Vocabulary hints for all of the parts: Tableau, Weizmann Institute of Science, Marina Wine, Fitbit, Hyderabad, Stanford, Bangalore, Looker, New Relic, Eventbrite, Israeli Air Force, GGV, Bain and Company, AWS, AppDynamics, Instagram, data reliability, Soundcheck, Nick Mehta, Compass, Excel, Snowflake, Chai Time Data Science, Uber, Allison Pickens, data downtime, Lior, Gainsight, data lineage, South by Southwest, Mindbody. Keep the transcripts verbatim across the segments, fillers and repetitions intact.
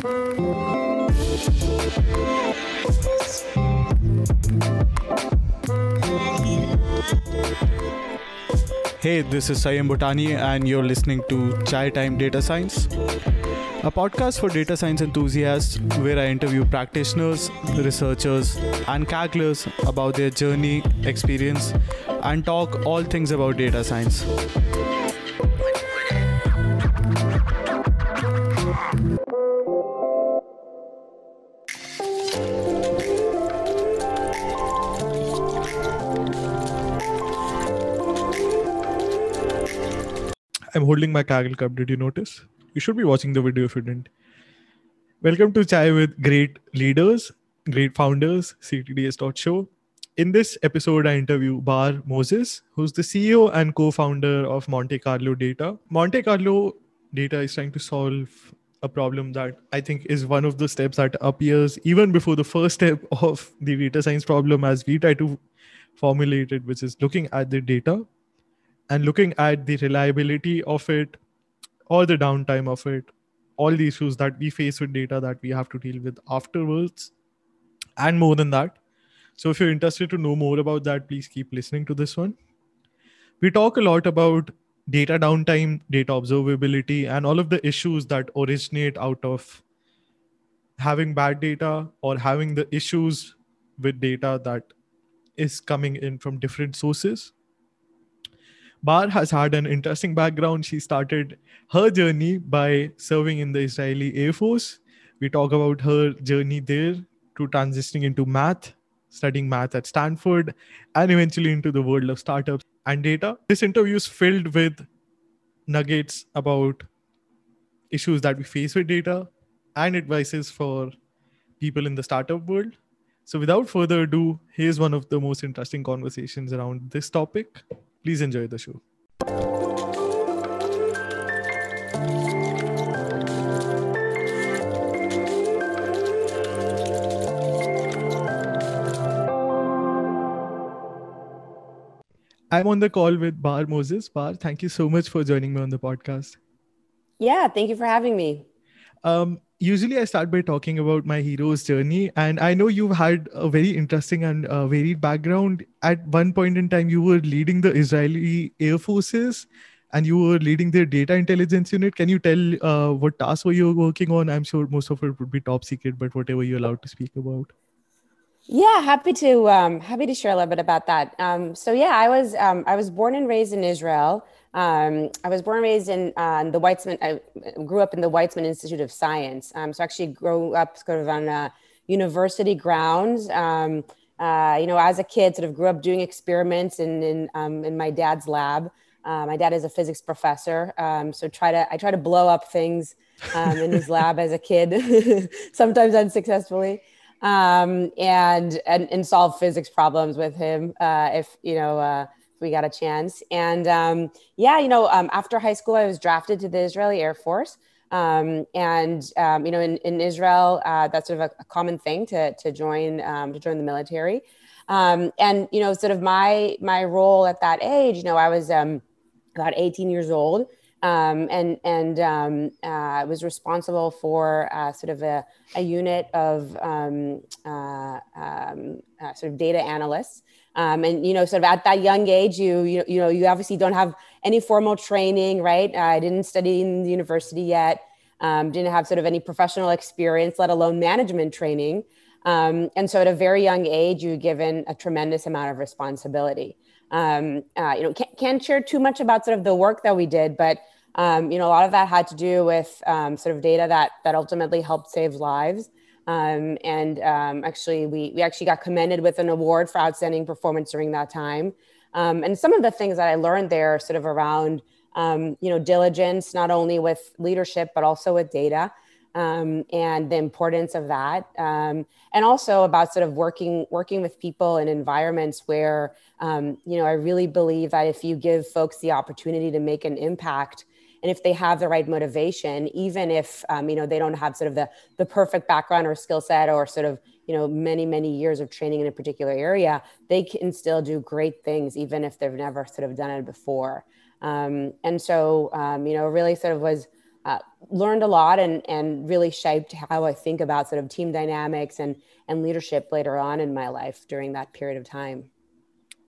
Hey, this is Sayyam Bhutani and you're listening to Chai Time Data Science, a podcast for data science enthusiasts where I interview practitioners, researchers and kagglers about their journey, experience and talk all things about data science. I'm holding my Kaggle cup. Did you notice? You should be watching the video if you didn't. Welcome to Chai with great leaders, great founders, C T D S dot show. In this episode, I interview Bar Moses, who's the C E O and co-founder of Monte Carlo Data. Monte Carlo Data is trying to solve a problem that I think is one of the steps that appears even before the first step of the data science problem as we try to formulate it, which is looking at the data and looking at the reliability of it or the downtime of it, all the issues that we face with data that we have to deal with afterwards and more than that. So if you're interested to know more about that, please keep listening to this one. We talk a lot about data downtime, data observability, and all of the issues that originate out of having bad data or having the issues with data that is coming in from different sources. Bar has had an interesting background. She started her journey by serving in the Israeli Air Force. We talk about her journey there to transitioning into math, studying math at Stanford, and eventually into the world of startups and data. This interview is filled with nuggets about issues that we face with data and advices for people in the startup world. So without further ado, here's one of the most interesting conversations around this topic. Please enjoy the show. I'm on the call with Bar Moses. Bar, thank you so much for joining me on the podcast. Yeah, thank you for having me. Um, usually I start by talking about my hero's journey, and I know you've had a very interesting and uh, varied background. At one point in time, you were leading the Israeli Air Forces and you were leading their data intelligence unit. Can you tell uh, what tasks were you working on? I'm sure most of it would be top secret, but whatever you're allowed to speak about. Yeah, happy to um, happy to share a little bit about that. Um, so yeah, I was um, I was born and raised in Israel. Um, I was born and raised in uh, the Weizmann. I grew up in the Weizmann Institute of Science. Um, so actually, grew up sort of on uh, university grounds. Um, uh, you know, as a kid, sort of grew up doing experiments in in, um, in my dad's lab. Uh, my dad is a physics professor, um, so try to I try to blow up things um, in his lab as a kid, sometimes unsuccessfully. Um, and, and, and solve physics problems with him, uh, if, you know, uh, if we got a chance. And, um, yeah, you know, um, after high school, I was drafted to the Israeli Air Force. Um, and, um, you know, in, in Israel, uh, that's sort of a, a common thing to, to join, um, to join the military. Um, and, you know, sort of my, my role at that age, you know, I was, um, about eighteen years old. Um, and and um, uh, was responsible for uh, sort of a, a unit of um, uh, um, uh, sort of data analysts, um, and you know, sort of at that young age, you you you know, you obviously don't have any formal training, right? I didn't study in the university yet, um, didn't have sort of any professional experience, let alone management training, um, and so at a very young age, you're given a tremendous amount of responsibility. Um, uh, you know, can't, can't share too much about sort of the work that we did, but, um, you know, a lot of that had to do with, um, sort of data that, that ultimately helped save lives. Um, and, um, actually we, we actually got commended with an award for outstanding performance during that time. Um, and some of the things that I learned there are sort of around, um, you know, diligence, not only with leadership, but also with data, um, and the importance of that. Um, and also about sort of working, working with people in environments where, um, you know, I really believe that if you give folks the opportunity to make an impact and if they have the right motivation, even if, um, you know, they don't have sort of the, the perfect background or skill set or sort of, you know, many, many years of training in a particular area, they can still do great things, even if they've never sort of done it before. Um, and so, um, you know, really sort of was, uh, learned a lot and and really shaped how I think about sort of team dynamics and and leadership later on in my life during that period of time.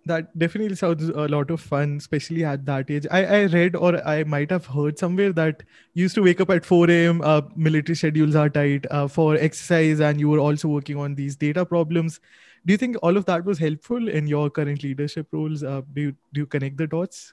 That definitely sounds a lot of fun, especially at that age. I, I read or I might have heard somewhere that you used to wake up at four a.m. Uh, military schedules are tight uh, for exercise, and you were also working on these data problems. Do you think all of that was helpful in your current leadership roles? Uh, do you, do you connect the dots?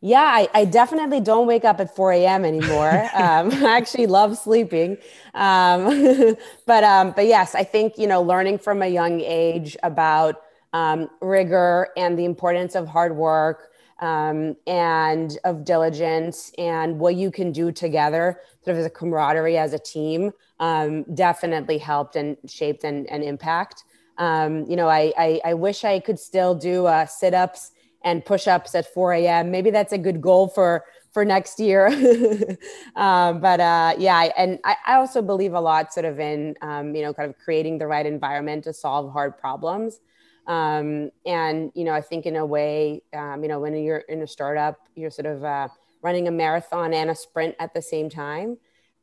Yeah, I, I definitely don't wake up at four a.m. anymore. um, I actually love sleeping. Um, but um, but yes, I think, you know, learning from a young age about Um, rigor and the importance of hard work um, and of diligence and what you can do together, sort of the camaraderie as a team, um, definitely helped and shaped and, and impact. Um, you know, I, I, I wish I could still do uh, sit-ups and push-ups at four a.m. Maybe that's a good goal for, for next year. um, but uh, yeah, and I, I also believe a lot sort of in, um, you know, kind of creating the right environment to solve hard problems. Um, and, you know, I think in a way, um, you know, when you're in a startup, you're sort of uh, running a marathon and a sprint at the same time.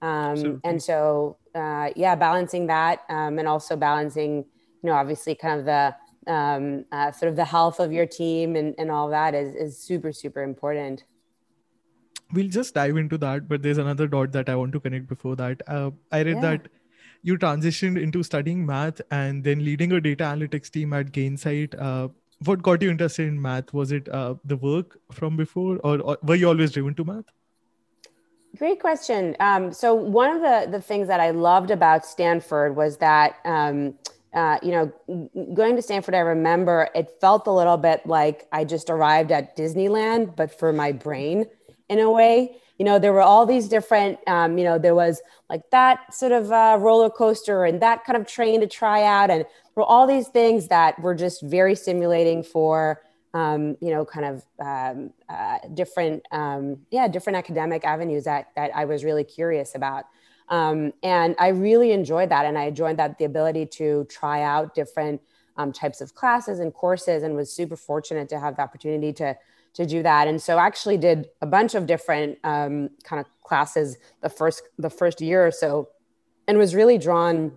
Um, and so, uh, yeah, balancing that um, and also balancing, you know, obviously kind of the um, uh, sort of the health of your team and, and all that is, is super, super important. We'll just dive into that. But there's another dot that I want to connect before that. Uh, I read yeah. that you transitioned into studying math and then leading a data analytics team at Gainsight. Uh, what got you interested in math? Was it uh, the work from before, or, or were you always driven to math? Great question. Um, so one of the, the things that I loved about Stanford was that, um, uh, you know, going to Stanford, I remember it felt a little bit like I just arrived at Disneyland, but for my brain in a way. You know, there were all these different, um, you know, there was like that sort of uh, roller coaster and that kind of train to try out. And there were all these things that were just very stimulating for, um, you know, kind of um, uh, different, um, yeah, different academic avenues that, that I was really curious about. Um, and I really enjoyed that. And I enjoyed that the ability to try out different um, types of classes and courses, and was super fortunate to have the opportunity to to do that. And so actually did a bunch of different um, kind of classes the first the first year or so, and was really drawn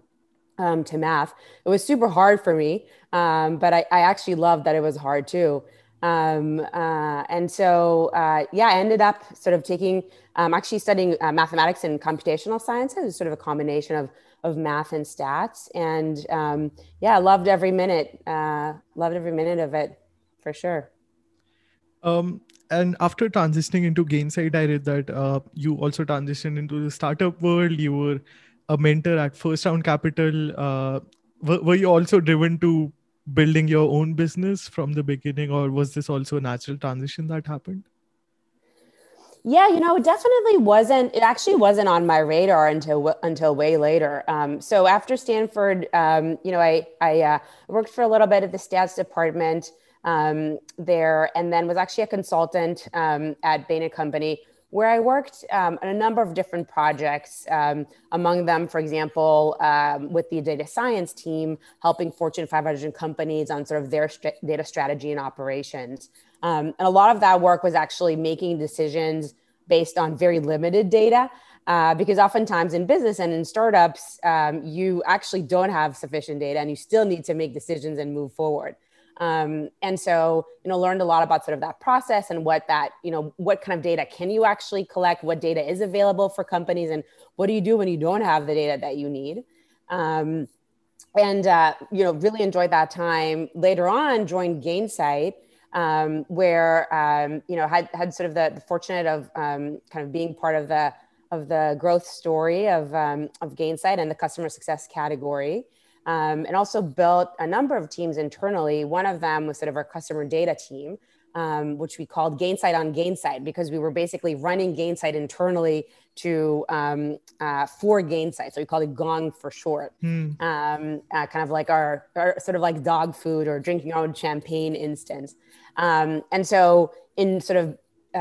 um, to math. It was super hard for me, um, but I, I actually loved that it was hard too. Um, uh, and so, uh, yeah, I ended up sort of taking, um, actually studying uh, mathematics and computational sciences, sort of a combination of, of math and stats. And um, yeah, I loved every minute, uh, loved every minute of it for sure. Um, and after transitioning into Gainsight, I read that uh, you also transitioned into the startup world. You were a mentor at First Round Capital. Uh, were, were you also driven to building your own business from the beginning, or was this also a natural transition that happened? Yeah, you know, it definitely wasn't, it actually wasn't on my radar until until way later. Um, so after Stanford, um, you know, I, I uh, worked for a little bit at the stats department Um, there, and then was actually a consultant um, at Bain and Company, where I worked um, on a number of different projects, um, among them, for example, um, with the data science team, helping Fortune five hundred companies on sort of their st- data strategy and operations. Um, and a lot of that work was actually making decisions based on very limited data, uh, because oftentimes in business and in startups, um, you actually don't have sufficient data and you still need to make decisions and move forward. Um, and so, you know, learned a lot about sort of that process and what that, you know, what kind of data can you actually collect, what data is available for companies, and what do you do when you don't have the data that you need? Um, and, uh, you know, really enjoyed that time. Later on, joined Gainsight, um, where, um, you know, had, had sort of the, the fortunate of um, kind of being part of the, of the growth story of, um, of Gainsight and the customer success category. Um, and also built a number of teams internally. One of them was sort of our customer data team, um, which we called Gainsight on Gainsight, because we were basically running Gainsight internally to um, uh, for Gainsight. So we called it Gong for short, hmm. um, uh, kind of like our, our sort of like dog food or drinking our own champagne instance. Um, and so in sort of,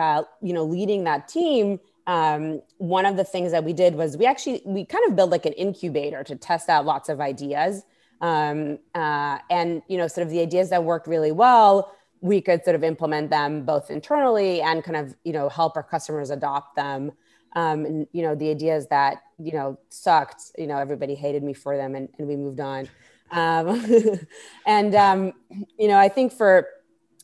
uh, you know, leading that team, Um, one of the things that we did was we actually, we kind of built like an incubator to test out lots of ideas. Um, uh, and, you know, sort of the ideas that worked really well, we could sort of implement them both internally and kind of, you know, help our customers adopt them. Um, and, you know, the ideas that, you know, sucked, you know, everybody hated me for them, and, and we moved on. Um, and, um, you know, I think for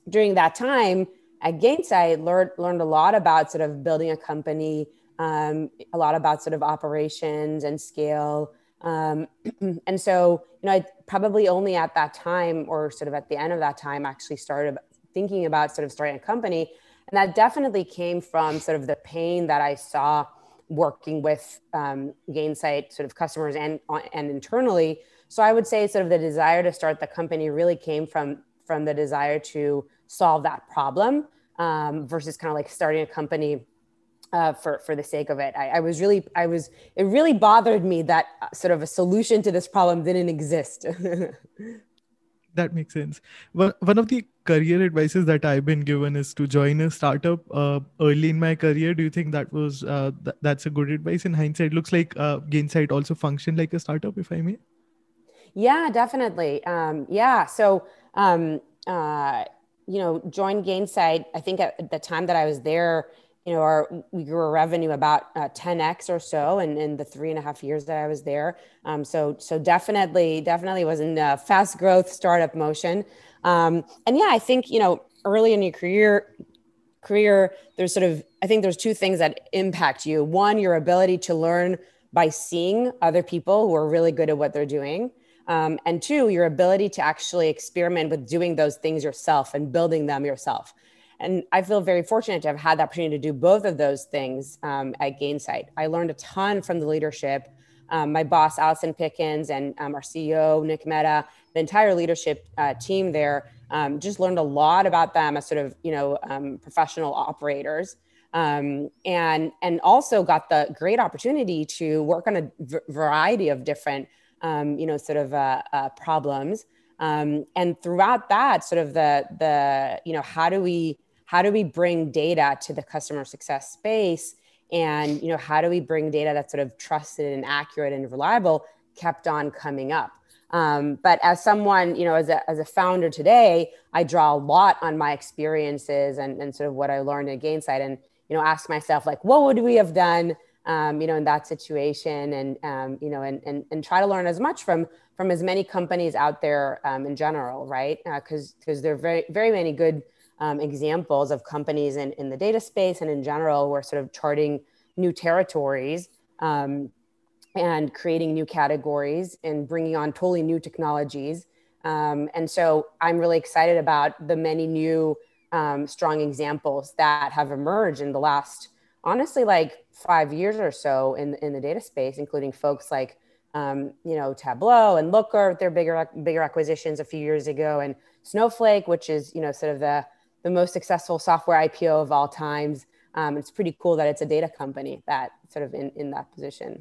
during that time at Gainsight, learned, learned a lot about sort of building a company, um, a lot about sort of operations and scale. Um, and so, you know, I probably only at that time, or sort of at the end of that time, actually started thinking about sort of starting a company. And that definitely came from sort of the pain that I saw working with um, Gainsight sort of customers and, and internally. So I would say sort of the desire to start the company really came from, from the desire to solve that problem um, versus kind of like starting a company uh, for, for the sake of it. I, I was really, I was, it really bothered me that sort of a solution to this problem didn't exist. That makes sense. One of the career advices that I've been given is to join a startup uh, early in my career. Do you think that was uh, th- that's a good advice? In hindsight, looks like uh, Gainsight also functioned like a startup, if I may. Yeah, definitely. Um, yeah. So, um, uh, you know, joined Gainsight. I think at the time that I was there, you know, our, we grew our revenue about uh, ten X or so in, in the three and a half years that I was there. Um, so, so definitely, definitely was in a fast growth startup motion. Um, and yeah, I think, you know, early in your career, career, there's sort of, I think there's two things that impact you. One, your ability to learn by seeing other people who are really good at what they're doing. Um, and two, your ability to actually experiment with doing those things yourself and building them yourself. And I feel very fortunate to have had the opportunity to do both of those things um, at Gainsight. I learned a ton from the leadership. Um, my boss, Allison Pickens, and um, our C E O, Nick Mehta, the entire leadership uh, team there, um, just learned a lot about them as sort of, you know, um, professional operators. Um, and, and also got the great opportunity to work on a v- variety of different, um, you know, sort of uh, uh, problems. Um, and throughout that, sort of the, the you know, how do we, How do we bring data to the customer success space? And, you know, how do we bring data that's sort of trusted and accurate and reliable kept on coming up? Um, but as someone, you know, as a, as a founder today, I draw a lot on my experiences and, and sort of what I learned at Gainsight, and, you know, ask myself, like, what would we have done, um, you know, in that situation? And, um, you know, and, and, and try to learn as much from, from as many companies out there um, in general, right? Uh, 'cause, 'cause there are very, very many good Um, examples of companies in, in the data space and in general, we're sort of charting new territories um, and creating new categories and bringing on totally new technologies. Um, and so I'm really excited about the many new um, strong examples that have emerged in the last, honestly, like five years or so in, in the data space, including folks like, um, you know, Tableau and Looker with their bigger, bigger acquisitions a few years ago, and Snowflake, which is, you know, sort of the the most successful software I P O of all times. Um, it's pretty cool that it's a data company that sort of in, in that position.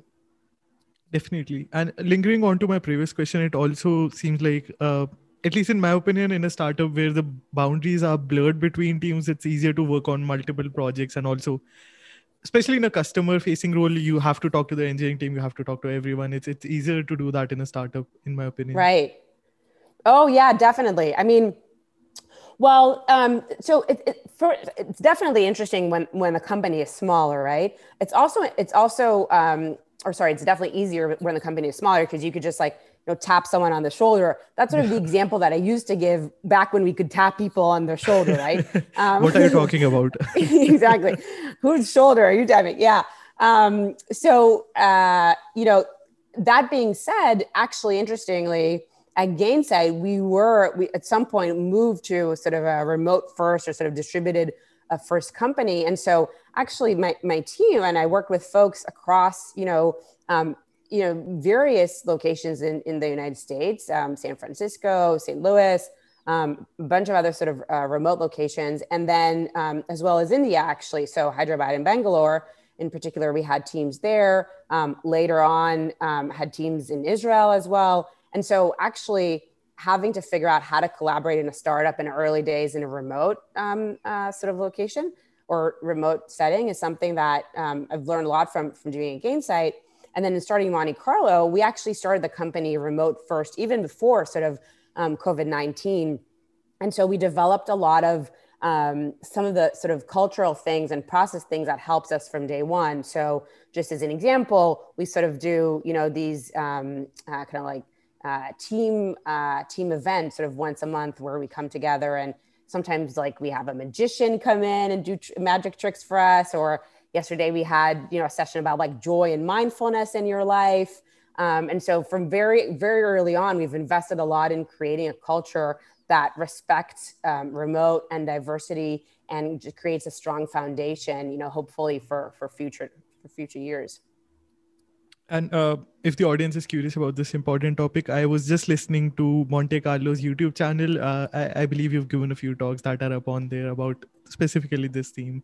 Definitely. And lingering on to my previous question, it also seems like, uh, at least in my opinion, in a startup where the boundaries are blurred between teams, it's easier to work on multiple projects. And also, especially in a customer facing role, you have to talk to the engineering team, you have to talk to everyone. It's, it's easier to do that in a startup, in my opinion. Right. Oh yeah, definitely. I mean, Well, um, so it, it, for, it's definitely interesting when, when the company is smaller, right? It's also, it's also, um, or sorry, it's definitely easier when the company is smaller, because you could just like, you know, tap someone on the shoulder. That's sort of the example that I used to give back when we could tap people on their shoulder, right? Um, what are you talking about? Exactly. Whose shoulder are you tapping? Yeah. Um, so, uh, you know, that being said, actually, interestingly, at Gainsight, we were, we at some point moved to sort of a remote first or sort of distributed uh, first company. And so actually my, my team and I worked with folks across, you know, um, you know, various locations in, in the United States, um, San Francisco, Saint Louis, um, a bunch of other sort of uh, remote locations. And then um, as well as India, actually. So Hyderabad and Bangalore in particular, we had teams there. Um, later on, um, had teams in Israel as well. And so actually having to figure out how to collaborate in a startup in early days in a remote um, uh, sort of location or remote setting is something that um, I've learned a lot from, from doing at Gainsight. And then in starting Monte Carlo, we actually started the company remote first, even before sort of um, COVID nineteen. And so we developed a lot of um, some of the sort of cultural things and process things that helps us from day one. So just as an example, we sort of do, you know, these um, uh, kind of like uh, team uh, team events sort of once a month where we come together, and sometimes like we have a magician come in and do tr- magic tricks for us. Or yesterday we had, you know, a session about like joy and mindfulness in your life. Um, and so from very, very early on, we've invested a lot in creating a culture that respects um, remote and diversity, and just creates a strong foundation, you know, hopefully for, for future, for future years. And uh, if the audience is curious about this important topic, I was just listening to Monte Carlo's YouTube channel. Uh, I, I believe you've given a few talks that are up on there about specifically this theme.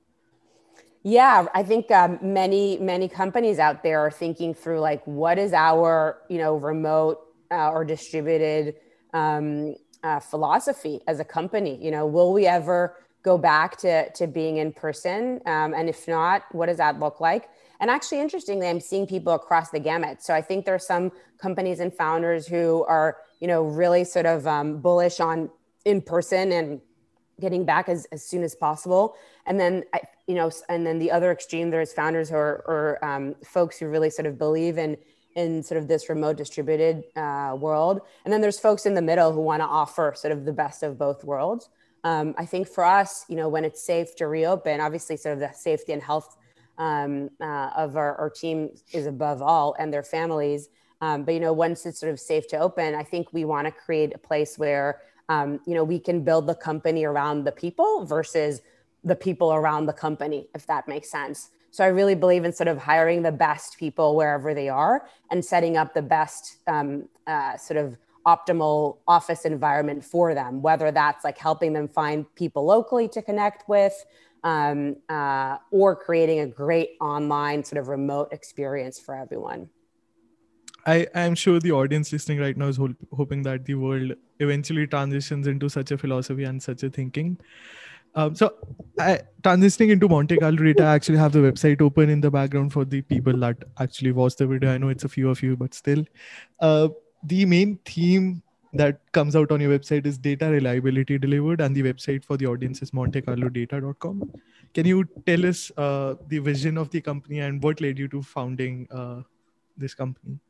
Yeah, I think um, many, many companies out there are thinking through like, what is our, you know, remote uh, or distributed um, uh, philosophy as a company? You know, will we ever go back to, to being in person? Um, and if not, what does that look like? And actually, interestingly, I'm seeing people across the gamut. So I think there are some companies and founders who are, you know, really sort of um, bullish on in person and getting back as, as soon as possible. And then, I, you know, and then the other extreme, there's founders or, or um, folks who really sort of believe in, in sort of this remote distributed uh, world. And then there's folks in the middle who want to offer sort of the best of both worlds. Um, I think for us, you know, when it's safe to reopen, obviously sort of the safety and health um, uh, of our, our team is above all, and their families. Um, but, you know, once it's sort of safe to open, I think we want to create a place where Um, you know, we can build the company around the people versus the people around the company, if that makes sense. So I really believe in sort of hiring the best people wherever they are and setting up the best um, uh, sort of optimal office environment for them, whether that's like helping them find people locally to connect with um, uh, or creating a great online sort of remote experience for everyone. I am sure the audience listening right now is ho- hoping that the world eventually transitions into such a philosophy and such a thinking. Um, so I, transitioning into Monte Carlo Data, I actually have the website open in the background for the people that actually watch the video. I know it's a few of you, but still. Uh, the main theme that comes out on your website is data reliability delivered, and the website for the audience is monte carlo data dot com. Can you tell us uh, the vision of the company and what led you to founding uh, this company?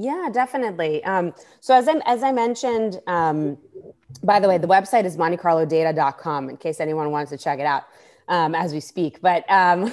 Yeah, definitely. Um, so as I as I mentioned, um, by the way, the website is monte carlo data dot com in case anyone wants to check it out um, as we speak. But um,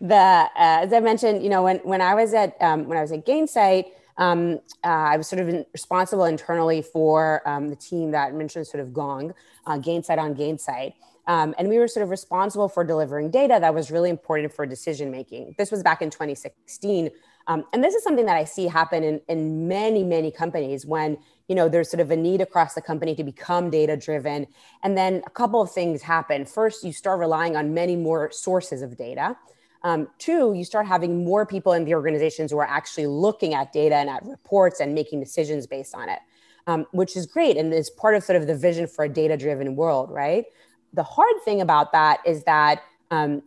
the uh, as I mentioned, you know, when when I was at um, when I was at Gainsight, um, uh, I was sort of in, responsible internally for um, the team that mentioned sort of Gong, uh, Gainsight on Gainsight. Um, and we were sort of responsible for delivering data that was really important for decision making. This was back in twenty sixteen. Um, and this is something that I see happen in, in many, many companies when, you know, there's sort of a need across the company to become data driven. And then a couple of things happen. First, you start relying on many more sources of data. Um, two, you start having more people in the organizations who are actually looking at data and at reports and making decisions based on it, um, which is great. And it's part of sort of the vision for a data driven world, right? The hard thing about that is that um,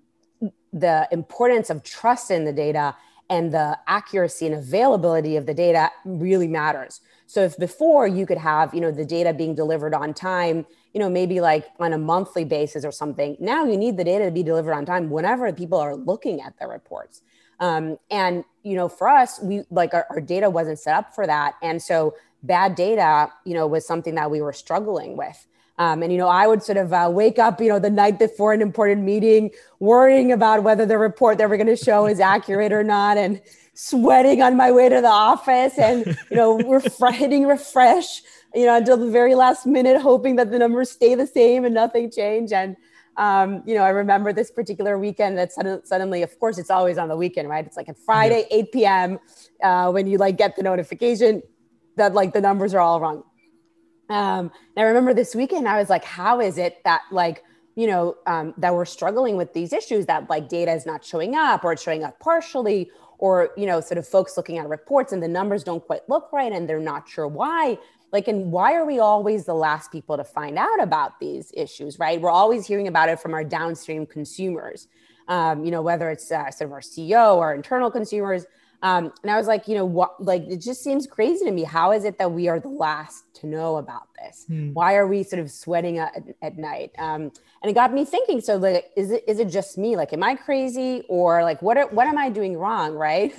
the importance of trust in the data and the accuracy and availability of the data really matters. So if before you could have, you know, the data being delivered on time, you know, maybe like on a monthly basis or something, now you need the data to be delivered on time whenever people are looking at the reports. Um, and, you know, for us, we like our, our data wasn't set up for that. And so bad data, you know, was something that we were struggling with. Um, and, you know, I would sort of uh, wake up, you know, the night before an important meeting, worrying about whether the report that we're going to show is accurate or not, and sweating on my way to the office and, you know, we're ref- hitting refresh, you know, until the very last minute, hoping that the numbers stay the same and nothing change. And, um, you know, I remember this particular weekend that suddenly, suddenly, of course, it's always on the weekend, right? It's like at Friday, yeah. eight p.m. Uh, when you like get the notification that like the numbers are all wrong. Um, and I remember this weekend, I was like, how is it that like, you know, um, that we're struggling with these issues that like data is not showing up, or it's showing up partially, or, you know, sort of folks looking at reports and the numbers don't quite look right and they're not sure why, like, and why are we always the last people to find out about these issues, right? We're always hearing about it from our downstream consumers, um, you know, whether it's uh, sort of our C E O or internal consumers. Um, and I was like, you know, what, like, it just seems crazy to me. How is it that we are the last to know about this? Hmm. Why are we sort of sweating at, at night? Um, and it got me thinking, so like, is it, is it just me? Like, am I crazy? Or like, what, are, what am I doing wrong? Right.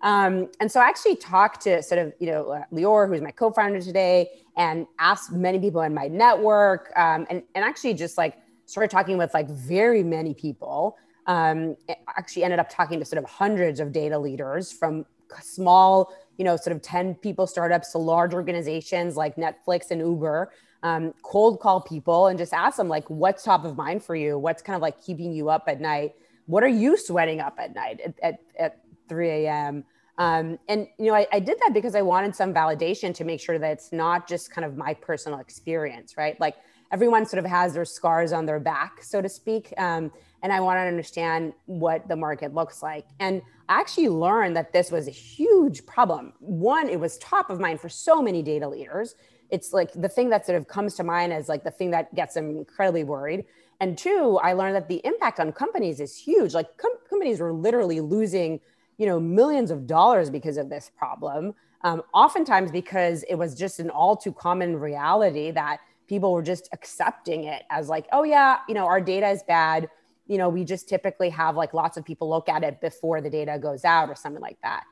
um, and so I actually talked to sort of, you know, uh, Lior, who's my co-founder today, and asked many people in my network, um, and, and actually just like started talking with like very many people. Um, actually ended up talking to sort of hundreds of data leaders from small, you know, sort of ten people startups to large organizations like Netflix and Uber, um, cold call people and just ask them like, what's top of mind for you? What's kind of like keeping you up at night? What are you sweating up at night at, at, at three a m? Um, and, you know, I, I did that because I wanted some validation to make sure that it's not just kind of my personal experience, right? Like everyone sort of has their scars on their back, so to speak. Um, And I wanted to understand what the market looks like. And I actually learned that this was a huge problem. One, it was top of mind for so many data leaders. It's like the thing that sort of comes to mind as like the thing that gets them incredibly worried. And two, I learned that the impact on companies is huge. Like com- companies were literally losing, you know, millions of dollars because of this problem. Um, oftentimes because it was just an all too common reality that people were just accepting it as like, oh yeah, you know, our data is bad. You know, we just typically have like lots of people look at it before the data goes out or something like that.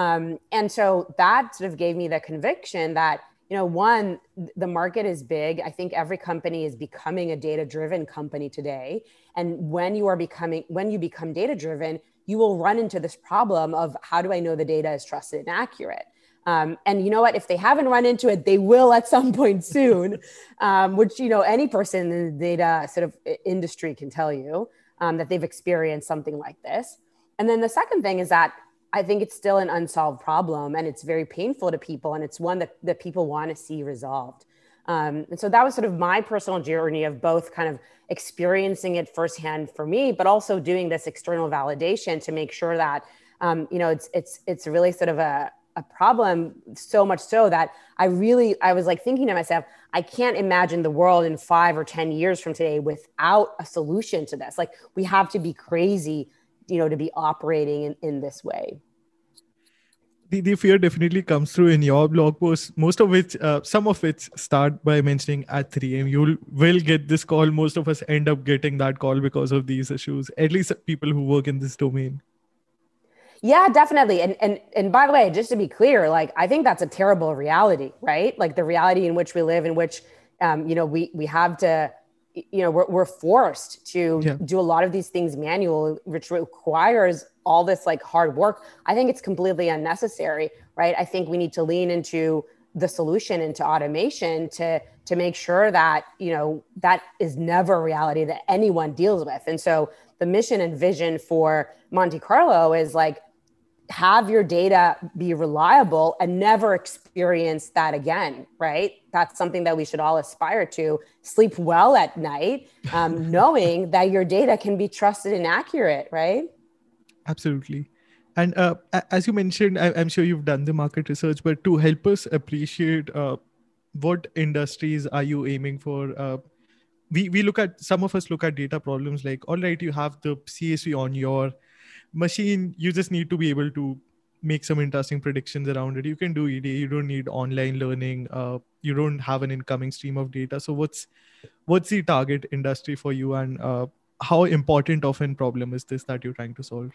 Um, and so that sort of gave me the conviction that, you know, one, the market is big. I think every company is becoming a data-driven company today. And when you are becoming, when you become data-driven, you will run into this problem of how do I know the data is trusted and accurate? Um, and you know what, if they haven't run into it, they will at some point soon, um, which, you know, any person in the data sort of industry can tell you um, that they've experienced something like this. And then the second thing is that I think it's still an unsolved problem and it's very painful to people. And it's one that, that people want to see resolved. Um, and so that was sort of my personal journey of both kind of experiencing it firsthand for me, but also doing this external validation to make sure that, um, you know, it's, it's, it's really sort of a, a problem, so much so that I really, I was like thinking to myself, I can't imagine the world in five or ten years from today without a solution to this. Like we have to be crazy, you know, to be operating in, in this way. The, the fear definitely comes through in your blog posts, most of which, uh, some of which start by mentioning at three a.m. you will get this call. Most of us end up getting that call because of these issues, at least people who work in this domain. Yeah, definitely. And, and, and by the way, just to be clear, like, I think that's a terrible reality, right? Like the reality in which we live, in which, um, you know, we, we have to, you know, we're, we're forced to yeah. do a lot of these things manually, which requires all this like hard work. I think it's completely unnecessary, right? I think we need to lean into the solution, into automation to, to make sure that, you know, that is never a reality that anyone deals with. And so the mission and vision for Monte Carlo is like, have your data be reliable and never experience that again, right? That's something that we should all aspire to. Sleep well at night, um, knowing that your data can be trusted and accurate, right? Absolutely. And uh, as you mentioned, I- I'm sure you've done the market research, but to help us appreciate uh, what industries are you aiming for? Uh, we we look at, some of us look at data problems like, all right, you have the C S V on your machine, you just need to be able to make some interesting predictions around it. You can do E D A, you don't need online learning, uh, you don't have an incoming stream of data. So what's what's the target industry for you, and uh, how important of a problem is this that you're trying to solve?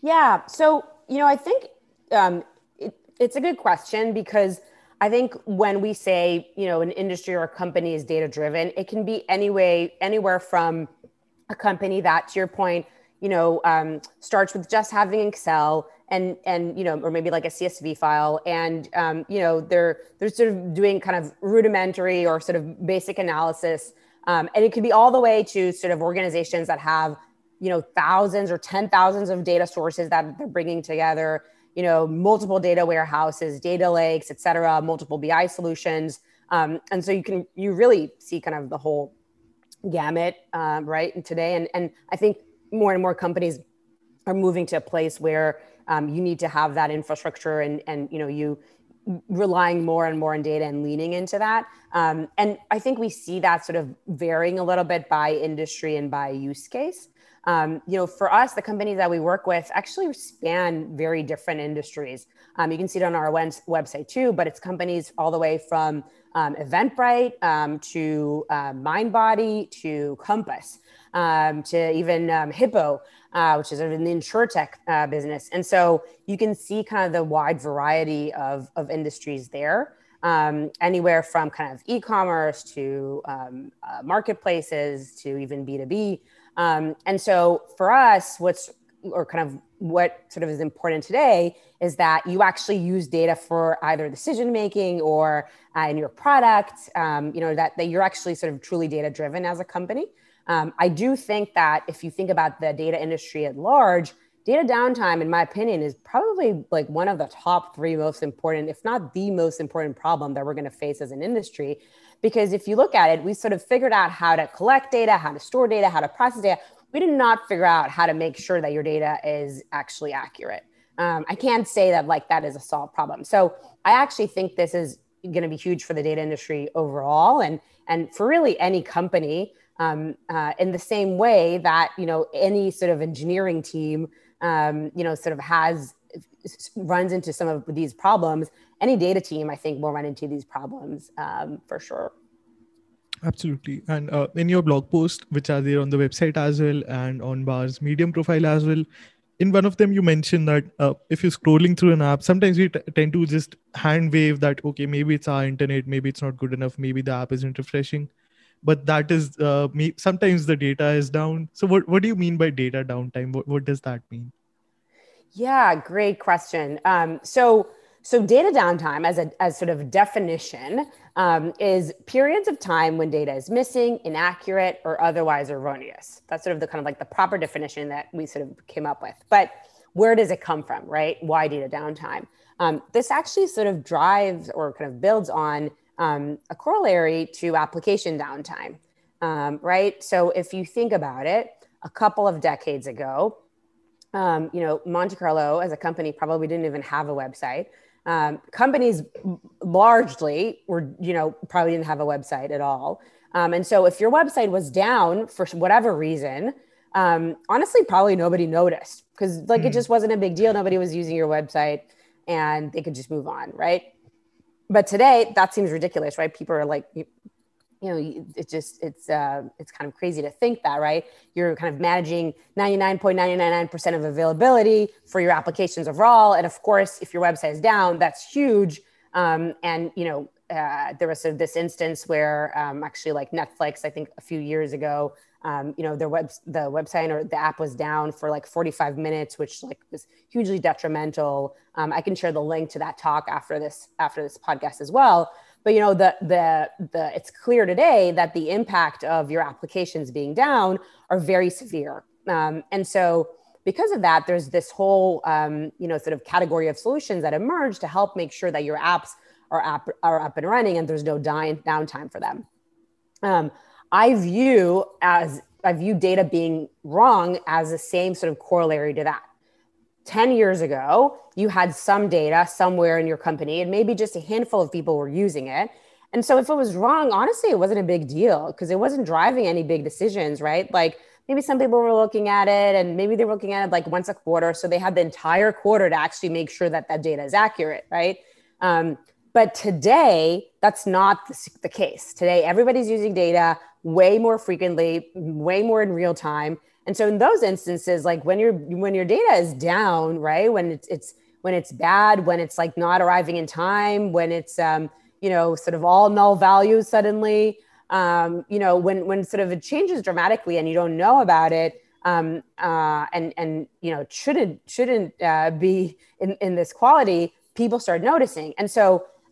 Yeah, so, you know, I think um, it, it's a good question, because I think when we say, you know, an industry or a company is data-driven, it can be any way, anywhere from a company that, to your point, you know, um, starts with just having Excel and, and, you know, or maybe like a C S V file. And, um, you know, they're, they're sort of doing kind of rudimentary or sort of basic analysis. Um, and it could be all the way to sort of organizations that have, you know, thousands or ten thousands of data sources that they're bringing together, you know, multiple data warehouses, data lakes, et cetera, multiple B I solutions. Um, and so you can, you really see kind of the whole gamut, uh, right? And today, and, and I think, more and more companies are moving to a place where um, you need to have that infrastructure, and, and you know, you relying more and more on data and leaning into that. Um, and I think we see that sort of varying a little bit by industry and by use case. Um, you know, for us, the companies that we work with actually span very different industries. Um, you can see it on our website too, but it's companies all the way from um, Eventbrite um, to uh, Mindbody to Compass um, to even um, Hippo, uh, which is in the insurtech uh, business. And so you can see kind of the wide variety of, of industries there. Um, anywhere from kind of e-commerce to um, uh, marketplaces to even B two B. Um, and so for us, what's or kind of what sort of is important today is that you actually use data for either decision making or uh, in your product, um, you know, that, that you're actually sort of truly data driven as a company. Um, I do think that if you think about the data industry at large, data downtime, in my opinion, is probably like one of the top three most important, if not the most important problem that we're going to face as an industry. Because if you look at it, we sort of figured out how to collect data, how to store data, how to process data. We did not figure out how to make sure that your data is actually accurate. Um, I can't say that like that is a solved problem. So I actually think this is going to be huge for the data industry overall, and, and for really any company um, uh, in the same way that, you know, any sort of engineering team Um, you know, sort of has, runs into some of these problems. Any data team, I think, will run into these problems um, for sure. Absolutely. And uh, in your blog post, which are there on the website as well and on Bar's Medium profile as well, in one of them, you mentioned that uh, if you're scrolling through an app, sometimes we t- tend to just hand wave that, okay, maybe it's our internet, maybe it's not good enough, maybe the app isn't refreshing. But that is uh, sometimes the data is down. So what, what do you mean by data downtime? What, what does that mean? Yeah, great question. Um, so so data downtime as a as sort of definition um, is periods of time when data is missing, inaccurate, or otherwise erroneous. That's sort of the kind of like the proper definition that we sort of came up with. But where does it come from, right? Why data downtime? Um, this actually sort of drives or kind of builds on Um, a corollary to application downtime, um, right? So if you think about it, a couple of decades ago, um, you know, Monte Carlo as a company probably didn't even have a website. Um, companies largely were, you know, probably didn't have a website at all. Um, and so if your website was down for whatever reason, um, honestly, probably nobody noticed because like mm. it just wasn't a big deal. Nobody was using your website and they could just move on, right? But today that seems ridiculous, right? People are like, you, you know, it just, it's, uh, it's kind of crazy to think that, right? You're kind of managing ninety-nine point nine nine nine percent of availability for your applications overall. And of course, if your website is down, that's huge. Um, and, you know, uh, there was sort of this instance where um, actually like Netflix, I think a few years ago, um, you know, their web, the website or the app was down for like forty-five minutes, which like was hugely detrimental. Um, I can share the link to that talk after this, after this podcast as well. But, you know, the, the, the, it's clear today that the impact of your applications being down are very severe. Um, and so because of that, there's this whole, um, you know, sort of category of solutions that emerge to help make sure that your apps are up, are up and running and there's no dying, downtime for them. Um, I view as I view data being wrong as the same sort of corollary to that. ten years ago, you had some data somewhere in your company and maybe just a handful of people were using it. And so if it was wrong, honestly, it wasn't a big deal because it wasn't driving any big decisions, right? Like maybe some people were looking at it and maybe they were looking at it like once a quarter. So they had the entire quarter to actually make sure that that data is accurate, right? Um, But today, that's not the case. Today, everybody's using data way more frequently, way more in real time. And so in those instances, like when your when your data is down, right? When it's it's when it's bad, when it's like not arriving in time, when it's um, you know, sort of all null values suddenly, um, you know, when when sort of it changes dramatically and you don't know about it. Um, uh, and and you know, shouldn't shouldn't uh, be in, in this quality, people start noticing. And so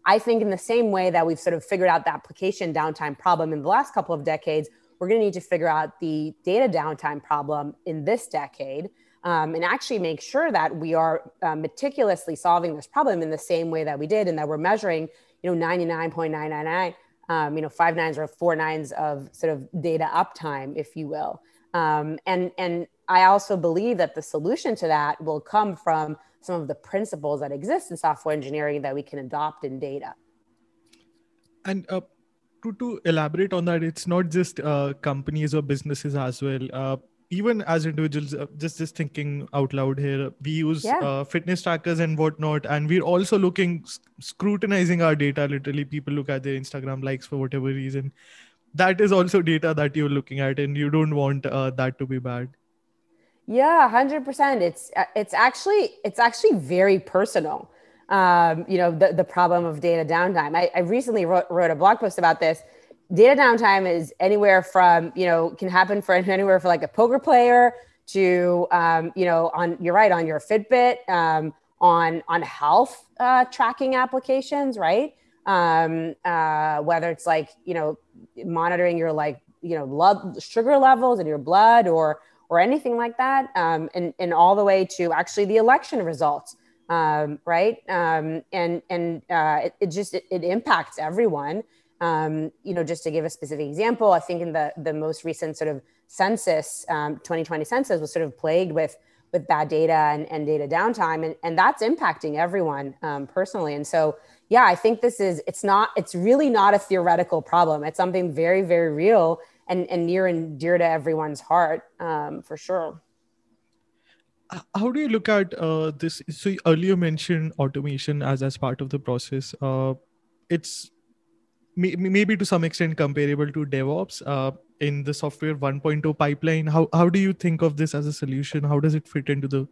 I think in the same way that we've sort of figured out the application downtime problem in the last couple of decades, we're going to need to figure out the data downtime problem in this decade um, and actually make sure that we are uh, meticulously solving this problem in the same way that we did and that we're measuring, you know, ninety-nine point nine nine nine, um, you know, five nines or four nines of sort of data uptime, if you will. Um, and, and I also believe that the solution to that will come from some of the principles that exist in software engineering that we can adopt in data. And uh, to, to elaborate on that, it's not just uh, companies or businesses as well. Uh, even as individuals, uh, just just thinking out loud here, we use yeah. uh, fitness trackers and whatnot, and we're also looking, scrutinizing our data. Literally, people look at their Instagram likes for whatever reason. That is also data that you're looking at, and you don't want uh, that to be bad. Yeah, one hundred percent. It's it's actually it's actually very personal. Um, you know, the the problem of data downtime. I, I recently wrote, wrote a blog post about this. Data downtime is anywhere from, you know, can happen for anywhere for like a poker player to, um, you know, on, you're right, on your Fitbit, um, on, on health uh, tracking applications, right? Um, uh, whether it's like, you know, monitoring your like, you know, blood, sugar levels in your blood or, or anything like that. Um, and, and all the way to actually the election results, um, right? Um, and, and uh, it, it just, it, it impacts everyone. Um, you know, just to give a specific example, I think in the, the most recent sort of census, um, twenty twenty census was sort of plagued with with bad data and, and data downtime, and, and that's impacting everyone um, personally. And so, yeah, I think this is, it's not, it's really not a theoretical problem. It's something very, very real and, and near and dear to everyone's heart, um, for sure. How do you look at uh, this? So earlier you mentioned automation as, as part of the process. Uh, it's maybe to some extent comparable to DevOps uh, in the software one point oh pipeline. How how do you think of this as a solution? How does it fit into the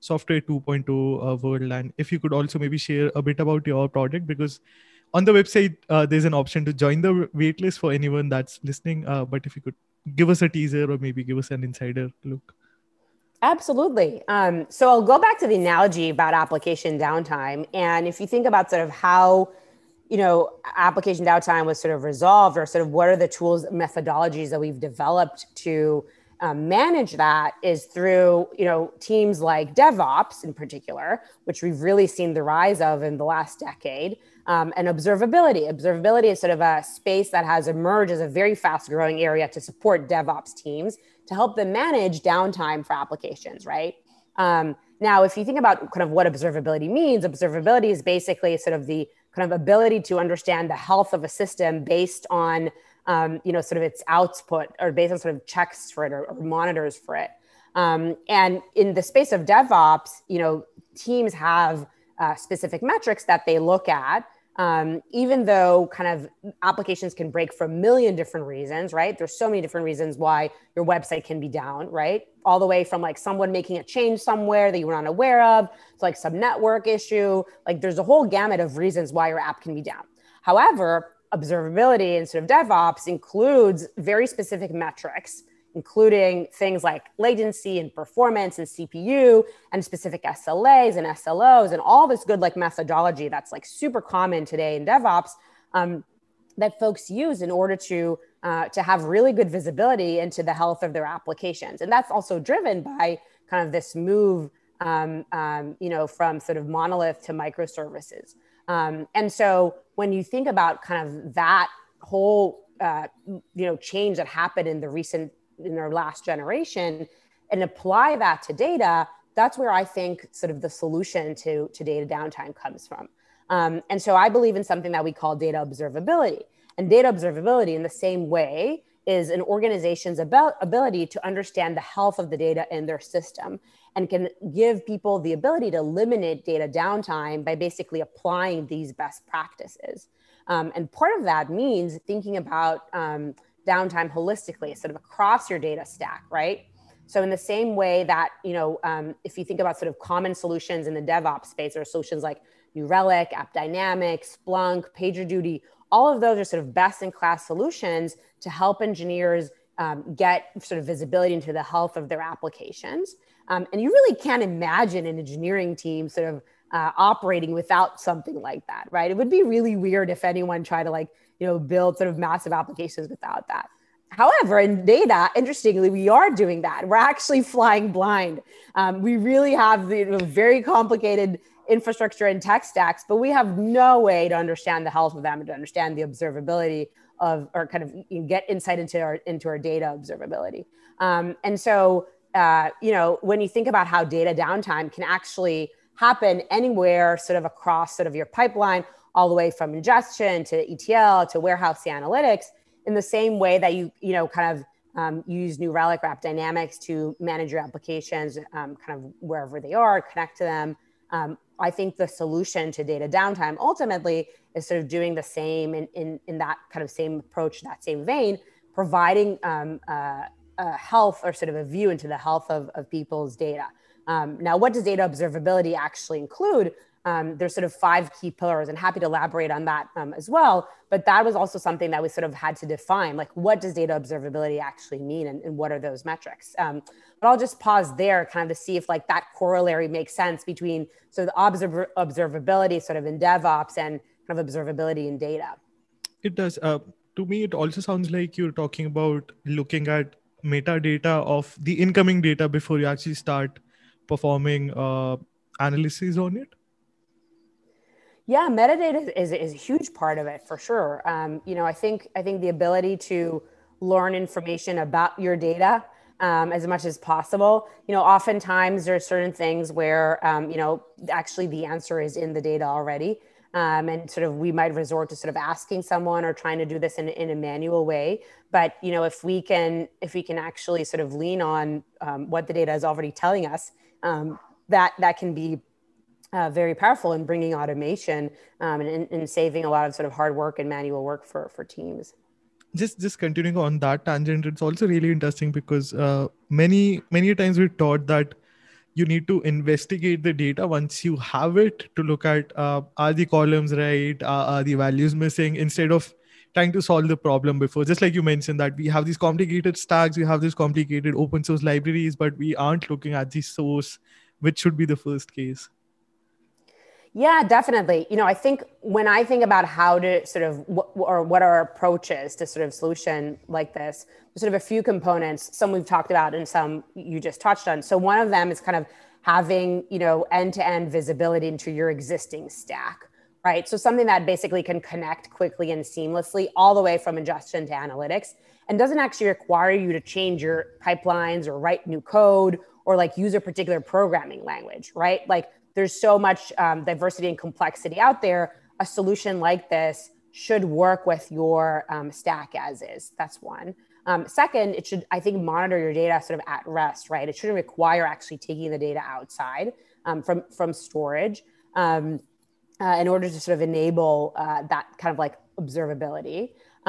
software two point oh uh, world? And if you could also maybe share a bit about your product, because on the website, uh, there's an option to join the waitlist for anyone that's listening. Uh, but if you could give us a teaser or maybe give us an insider look. Absolutely. Um, so I'll go back to the analogy about application downtime. And if you think about sort of how you know, application downtime was sort of resolved, or sort of what are the tools, methodologies that we've developed to um, manage that is through, you know, teams like DevOps in particular, which we've really seen the rise of in the last decade, um, and observability. Observability is sort of a space that has emerged as a very fast growing area to support DevOps teams to help them manage downtime for applications, right? Um, now, if you think about kind of what observability means, observability is basically sort of the kind of ability to understand the health of a system based on, um, you know, sort of its output or based on sort of checks for it or, or monitors for it. Um, and in the space of DevOps, you know, teams have uh, specific metrics that they look at, um, even though kind of applications can break for a million different reasons, right? There's so many different reasons why your website can be down, right? All the way from like someone making a change somewhere that you were unaware of, to like some network issue. Like there's a whole gamut of reasons why your app can be down. However, observability and sort of DevOps includes very specific metrics, including things like latency and performance and C P U and specific S L As and S L Os and all this good like methodology that's like super common today in DevOps um, that folks use in order to Uh, to have really good visibility into the health of their applications. And that's also driven by kind of this move, um, um, you know, from sort of monolith to microservices. Um, and so when you think about kind of that whole, uh, you know, change that happened in the recent, in our last generation and apply that to data, that's where I think sort of the solution to, to data downtime comes from. Um, and so I believe in something that we call data observability. And data observability in the same way is an organization's ab- ability to understand the health of the data in their system and can give people the ability to eliminate data downtime by basically applying these best practices. Um, and part of that means thinking about um, downtime holistically, sort of across your data stack, right? So in the same way that, you know, um, if you think about sort of common solutions in the DevOps space or solutions like New Relic, AppDynamics, Splunk, PagerDuty, all of those are sort of best-in-class solutions to help engineers um, get sort of visibility into the health of their applications. Um, and you really can't imagine an engineering team sort of uh, operating without something like that, right? It would be really weird if anyone tried to like, you know, build sort of massive applications without that. However, in data, interestingly, we are doing that. We're actually flying blind. Um, we really have the, you know, very complicated infrastructure and tech stacks, but we have no way to understand the health of them and to understand the observability of, or kind of get insight into our, into our data observability. Um, and so, uh, you know, when you think about how data downtime can actually happen anywhere sort of across sort of your pipeline, all the way from ingestion to E T L to warehouse analytics, in the same way that you, you know, kind of Um, use New Relic or AppDynamics to manage your applications um, kind of wherever they are, connect to them. Um, I think the solution to data downtime ultimately is sort of doing the same in, in, in that kind of same approach, that same vein, providing um, uh, a health or sort of a view into the health of, of people's data. Um, now, what does data observability actually include? Um, there's sort of five key pillars, and happy to elaborate on that um, as well. But that was also something that we sort of had to define, like what does data observability actually mean, and, and what are those metrics? Um, but I'll just pause there kind of to see if like that corollary makes sense between sort of observ observability sort of in DevOps and kind of observability in data. It does. Uh, to me, it also sounds like you're talking about looking at metadata of the incoming data before you actually start performing uh, analyses on it. Yeah, metadata is, is a huge part of it for sure. Um, you know, I think I think the ability to learn information about your data um, as much as possible. You know, oftentimes there are certain things where um, you know actually the answer is in the data already, um, and sort of we might resort to sort of asking someone or trying to do this in in a manual way. But you know, if we can if we can actually sort of lean on um, what the data is already telling us, um, that that can be Uh, very powerful in bringing automation um, and, and saving a lot of sort of hard work and manual work for, for teams. Just just continuing on that tangent, it's also really interesting because uh, many, many times we're taught that you need to investigate the data once you have it to look at uh, are the columns right, uh, are the values missing, instead of trying to solve the problem before. Just like you mentioned that we have these complicated stacks, we have these complicated open source libraries, but we aren't looking at the source, which should be the first case. Yeah, definitely. You know, I think when I think about how to sort of, what, or what our approach is to sort of solution like this, there's sort of a few components, some we've talked about and some you just touched on. So one of them is kind of having, you know, end-to-end visibility into your existing stack, right? So something that basically can connect quickly and seamlessly all the way from ingestion to analytics, and doesn't actually require you to change your pipelines or write new code or like use a particular programming language, right? Like, there's so much um, diversity and complexity out there. A solution like this should work with your um, stack as is. That's one. Um, second, it should, I think, monitor your data sort of at rest, right? It shouldn't require actually taking the data outside um, from, from storage um, uh, in order to sort of enable uh, that kind of like observability.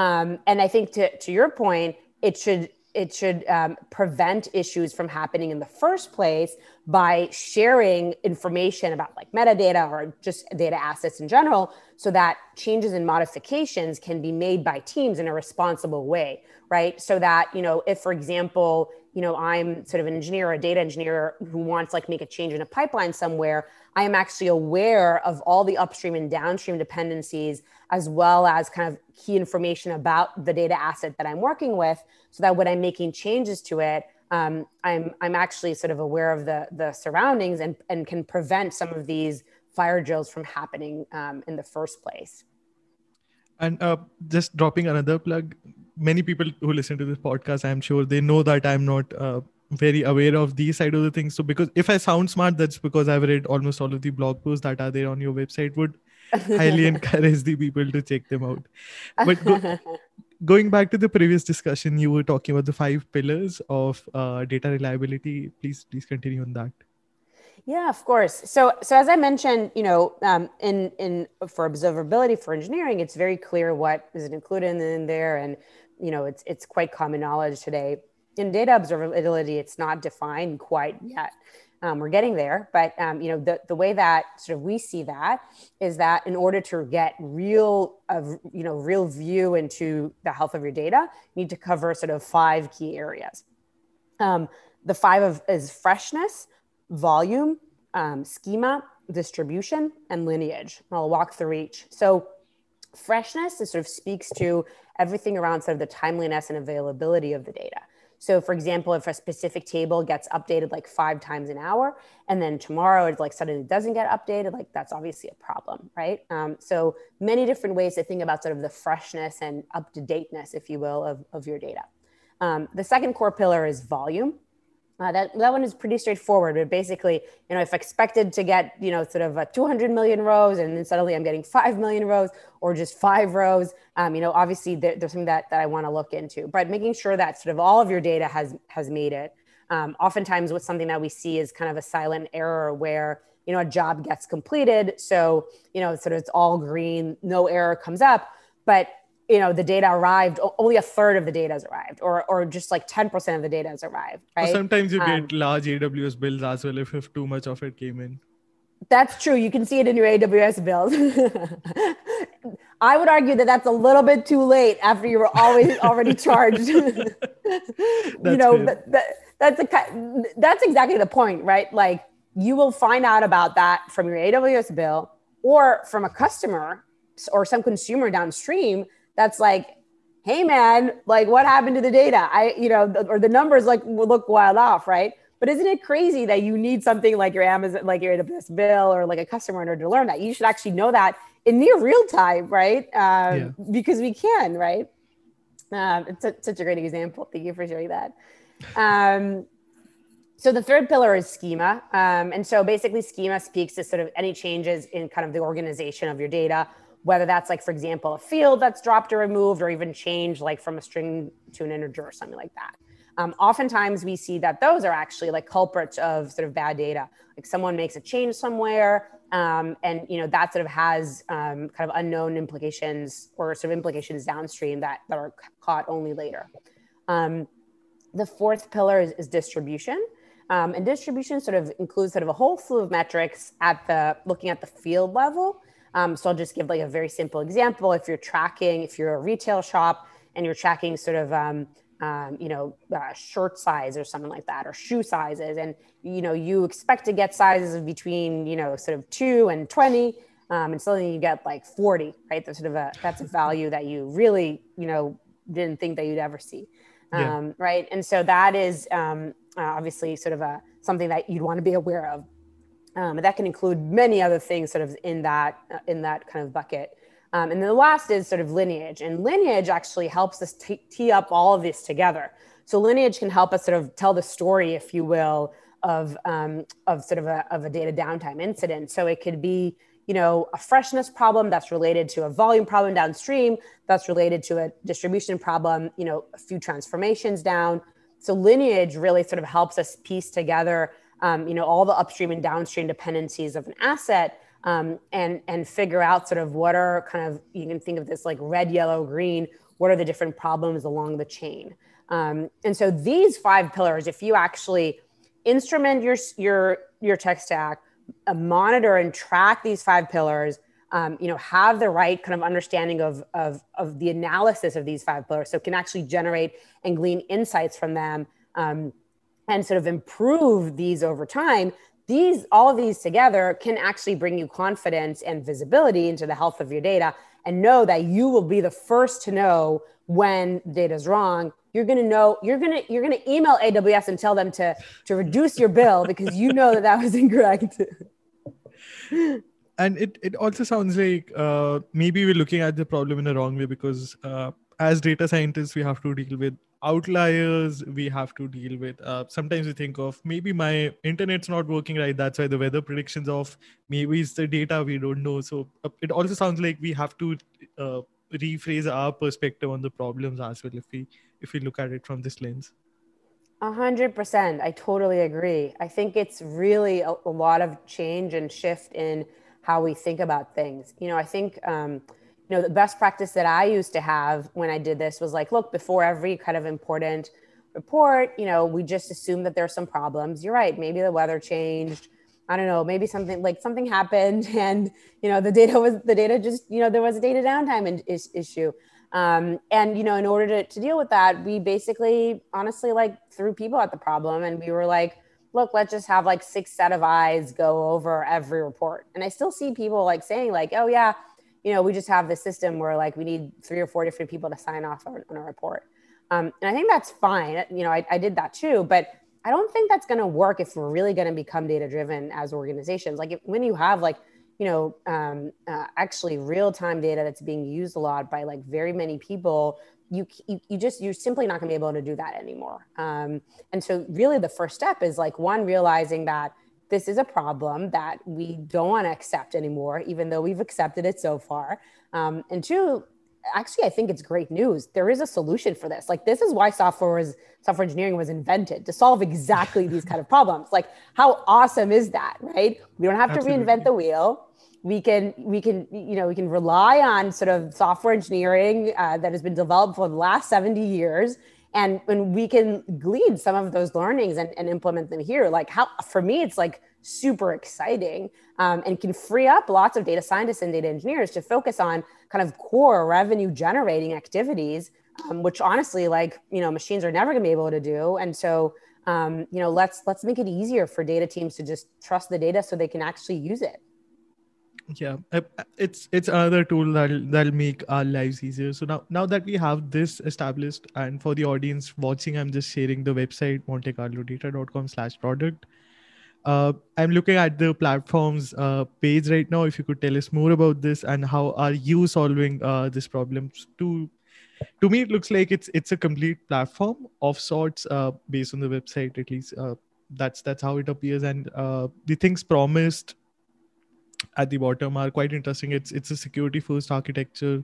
Um, and I think to, to your point, it should It should um, prevent issues from happening in the first place by sharing information about like metadata or just data assets in general, so that changes and modifications can be made by teams in a responsible way, right? So that, you know, if, for example, you know, I'm sort of an engineer or a data engineer who wants like make a change in a pipeline somewhere, I am actually aware of all the upstream and downstream dependencies, as well as kind of key information about the data asset that I'm working with, so that when I'm making changes to it, um, I'm, I'm actually sort of aware of the, the surroundings and, and can prevent some of these fire drills from happening um, in the first place. And uh, just dropping another plug, many people who listen to this podcast, I'm sure they know that I'm not uh, very aware of these side of the things. So because if I sound smart, that's because I've read almost all of the blog posts that are there on your website. Would highly encourage the people to check them out. But go, going back to the previous discussion, you were talking about the five pillars of uh, data reliability. Please, please continue on that. Yeah, of course. So, so as I mentioned, you know, um, in in for observability for engineering, it's very clear what is included in there, and you know, it's it's quite common knowledge today. In data observability, it's not defined quite yet. Um, we're getting there, but um, you know, the the way that sort of we see that is that in order to get real, uh, you know, real view into the health of your data, you need to cover sort of five key areas. Um, the five of is freshness, volume, um, schema, distribution, and lineage. I'll walk through each. So freshness is sort of speaks to everything around sort of the timeliness and availability of the data. So for example, if a specific table gets updated like five times an hour, and then tomorrow it like suddenly doesn't get updated, like that's obviously a problem, right? Um, so many different ways to think about sort of the freshness and up-to-dateness, if you will, of, of your data. Um, the second core pillar is volume. Uh, that, that one is pretty straightforward, but basically, you know, if expected to get, you know, sort of uh, two hundred million rows, and then suddenly I'm getting five million rows or just five rows, um, you know, obviously there, there's something that, that I want to look into, but making sure that sort of all of your data has, has made it. Um, oftentimes what's something that we see is kind of a silent error where, you know, a job gets completed. So, you know, sort of it's all green, no error comes up, but you know, the data arrived, only a third of the data has arrived, or or just like ten percent of the data has arrived, right? Or sometimes you um, get large A W S bills as well if, if too much of it came in. That's true. You can see it in your A W S bills. I would argue that that's a little bit too late after you were always already charged. You know, that, that, that's a, that's exactly the point, right? Like you will find out about that from your A W S bill or from a customer or some consumer downstream that's like, hey man, like what happened to the data? I, you know, or the numbers like look wild off, right? But isn't it crazy that you need something like your Amazon, like your A W S bill or like a customer in order to learn that? You should actually know that in near real time, right? Um, yeah. Because we can, right? Um, it's a, such a great example. Thank you for sharing that. Um, so the third pillar is schema. Um, and so basically schema speaks to sort of any changes in kind of the organization of your data, whether that's like, for example, a field that's dropped or removed, or even changed like from a string to an integer or something like that. Um, oftentimes we see that those are actually like culprits of sort of bad data. Like someone makes a change somewhere um, and, you know, that sort of has um, kind of unknown implications or sort of implications downstream that, that are caught only later. Um, the fourth pillar is, is distribution. Um, and distribution sort of includes sort of a whole slew of metrics at the, looking at the field level. Um, so I'll just give like a very simple example. If you're tracking, if you're a retail shop and you're tracking sort of, um, um, you know, uh, shirt size or something like that, or shoe sizes, and, you know, you expect to get sizes of between, you know, sort of two and twenty, um, and suddenly you get like forty, right? That's sort of a, that's a value that you really, you know, didn't think that you'd ever see. Um, yeah. Right. And so that is um, uh, obviously sort of a, something that you'd want to be aware of. Um, and that can include many other things sort of in that, uh, in that kind of bucket. Um, and then the last is sort of lineage, and lineage actually helps us t- tee up all of this together. So lineage can help us sort of tell the story, if you will, of, um, of sort of a, of a data downtime incident. So it could be, you know, a freshness problem that's related to a volume problem downstream, that's related to a distribution problem, you know, a few transformations down. So lineage really sort of helps us piece together Um, you know, all the upstream and downstream dependencies of an asset, um, and, and figure out sort of what are kind of, you can think of this like red, yellow, green, what are the different problems along the chain? Um, and so these five pillars, if you actually instrument your, your, your tech stack, uh, monitor and track these five pillars, um, you know, have the right kind of understanding of, of, of the analysis of these five pillars, so can actually generate and glean insights from them, um, and sort of improve these over time, these, all of these together can actually bring you confidence and visibility into the health of your data, and know that you will be the first to know when data's wrong. You're going to know, you're going to, you're going to email A W S and tell them to, to reduce your bill because you know that that was incorrect. And it, it also sounds like uh, maybe we're looking at the problem in the wrong way, because uh, as data scientists, we have to deal with outliers, we have to deal with, uh, sometimes we think of, maybe my internet's not working right, that's why the weather predictions of, maybe it's the data we don't know. So uh, it also sounds like we have to uh, rephrase our perspective on the problems as well, if we, if we look at it from this lens. A hundred percent. I totally agree. I think it's really a, a lot of change and shift in how we think about things. You know, I think, um, you know, the best practice that I used to have when I did this was like, look, before every kind of important report, you know, we just assume that there's some problems. You're right. Maybe the weather changed. I don't know. Maybe something like something happened, and, you know, the data was the data just, you know, there was a data downtime in, is, issue. Um, and, you know, in order to, to deal with that, we basically honestly like threw people at the problem, and we were like, look, let's just have like six set of eyes go over every report. And I still see people like saying like, oh yeah, you know, we just have this system where like we need three or four different people to sign off on, on a report. Um, and I think that's fine. You know, I, I did that too, but I don't think that's going to work if we're really going to become data-driven as organizations. Like if, when you have like, you know, um, uh, actually real-time data that's being used a lot by like very many people, you, you, you just, you're simply not gonna be able to do that anymore. Um, and so really the first step is like one, realizing that this is a problem that we don't wanna accept anymore, even though we've accepted it so far. Um, and two, actually, I think it's great news. There is a solution for this. Like, this is why software was, software engineering was invented, to solve exactly these kind of problems. Like, how awesome is that, right? We don't have Absolutely. to reinvent the wheel. We can, we can, you know, we can rely on sort of software engineering uh, that has been developed for the last seventy years. And, and we can glean some of those learnings and, and implement them here. Like, how, for me, it's like super exciting um, and can free up lots of data scientists and data engineers to focus on kind of core revenue generating activities, um, which honestly, like, you know, machines are never gonna be able to do. And so, um, you know, let's, let's make it easier for data teams to just trust the data so they can actually use it. Yeah, it's it's another tool that'll, that'll make our lives easier. So now, now that we have this established, and for the audience watching, I'm just sharing the website, monte carlo data dot com slash product. Uh, I'm looking at the platform's uh, page right now. If you could tell us more about this and how are you solving uh, this problem? To, to me, it looks like it's it's a complete platform of sorts, uh, based on the website, at least. Uh, that's, that's how it appears. And uh, the things promised at the bottom are quite interesting. It's it's a security first architecture.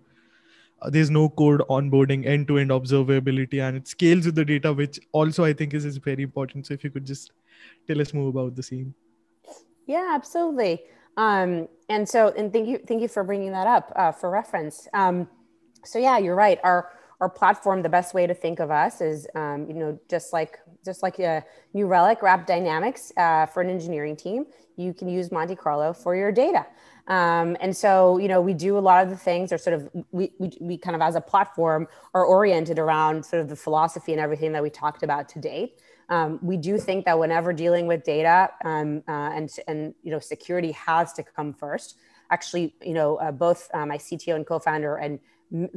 Uh, there's no code onboarding, end-to-end observability, and it scales with the data, which also I think is, is very important. So if you could just tell us more about the scene. Yeah, absolutely. Um, and so, and thank you, thank you for bringing that up uh, for reference. Um, so yeah, you're right. Our Our platform, the best way to think of us is, um, you know, just like just like a New Relic, AppDynamics uh, for an engineering team. You can use Monte Carlo for your data, um, and so you know we do a lot of the things are sort of we, we we kind of as a platform are oriented around sort of the philosophy and everything that we talked about to date. Um, we do think that whenever dealing with data um, uh, and and you know security has to come first. Actually, you know, uh, both uh, my C T O and co-founder and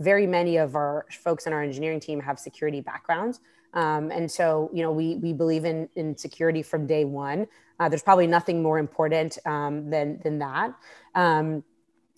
very many of our folks in our engineering team have security backgrounds. Um, and so, you know, we we believe in, in security from day one. Uh, there's probably nothing more important um, than, than that. Um,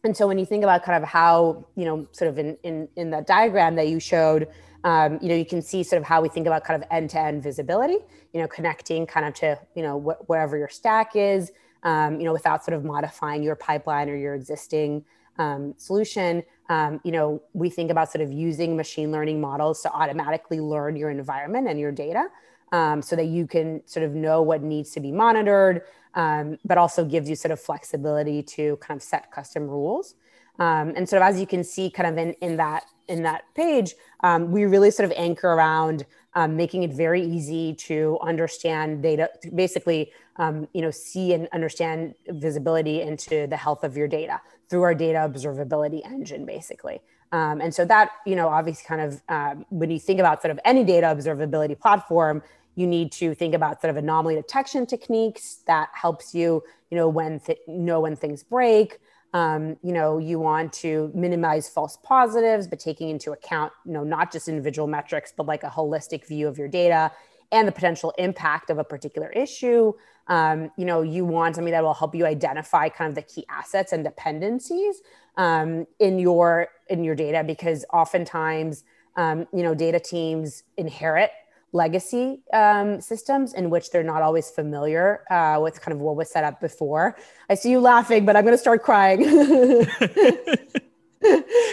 and so when you think about kind of how, you know, sort of in, in, in that diagram that you showed, um, you know, you can see sort of how we think about kind of end-to-end visibility, you know, connecting kind of to, you know, wh- wherever your stack is, um, you know, without sort of modifying your pipeline or your existing um, solution. Um, you know, we think about sort of using machine learning models to automatically learn your environment and your data um, so that you can sort of know what needs to be monitored, um, but also gives you sort of flexibility to kind of set custom rules. Um, and sort of as you can see kind of in, in that in that page, um, we really sort of anchor around um, making it very easy to understand data, basically, um, you know, see and understand visibility into the health of your data through our data observability engine, basically. Um, and so that, you know, obviously kind of um, when you think about sort of any data observability platform, you need to think about sort of anomaly detection techniques that helps you, you know, when th- know when things break. Um, you know, you want to minimize false positives, but taking into account, you know, not just individual metrics, but like a holistic view of your data and the potential impact of a particular issue. Um, you know, you want something that will help you identify kind of the key assets and dependencies um, in your in your data, because oftentimes, um, you know, data teams inherit legacy um, systems in which they're not always familiar uh, with kind of what was set up before. I see you laughing, but I'm going to start crying.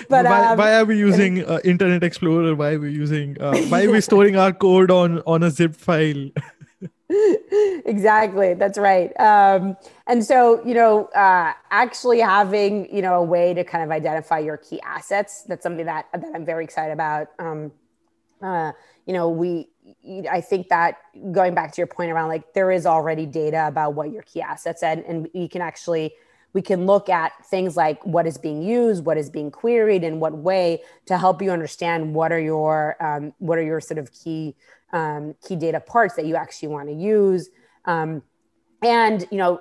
But why, um, why are we using uh, Internet Explorer? Why are we using? Uh, why are we storing our code on on a zip file? Exactly, that's right. Um, and so, you know, uh, actually having, you know, a way to kind of identify your key assets, that's something that that I'm very excited about. Um, uh, you know, we. I think that going back to your point around like there is already data about what your key assets are, and you can actually, we can look at things like what is being used, what is being queried, in what way to help you understand what are your, um, what are your sort of key, um, key data parts that you actually want to use. Um, and, you know,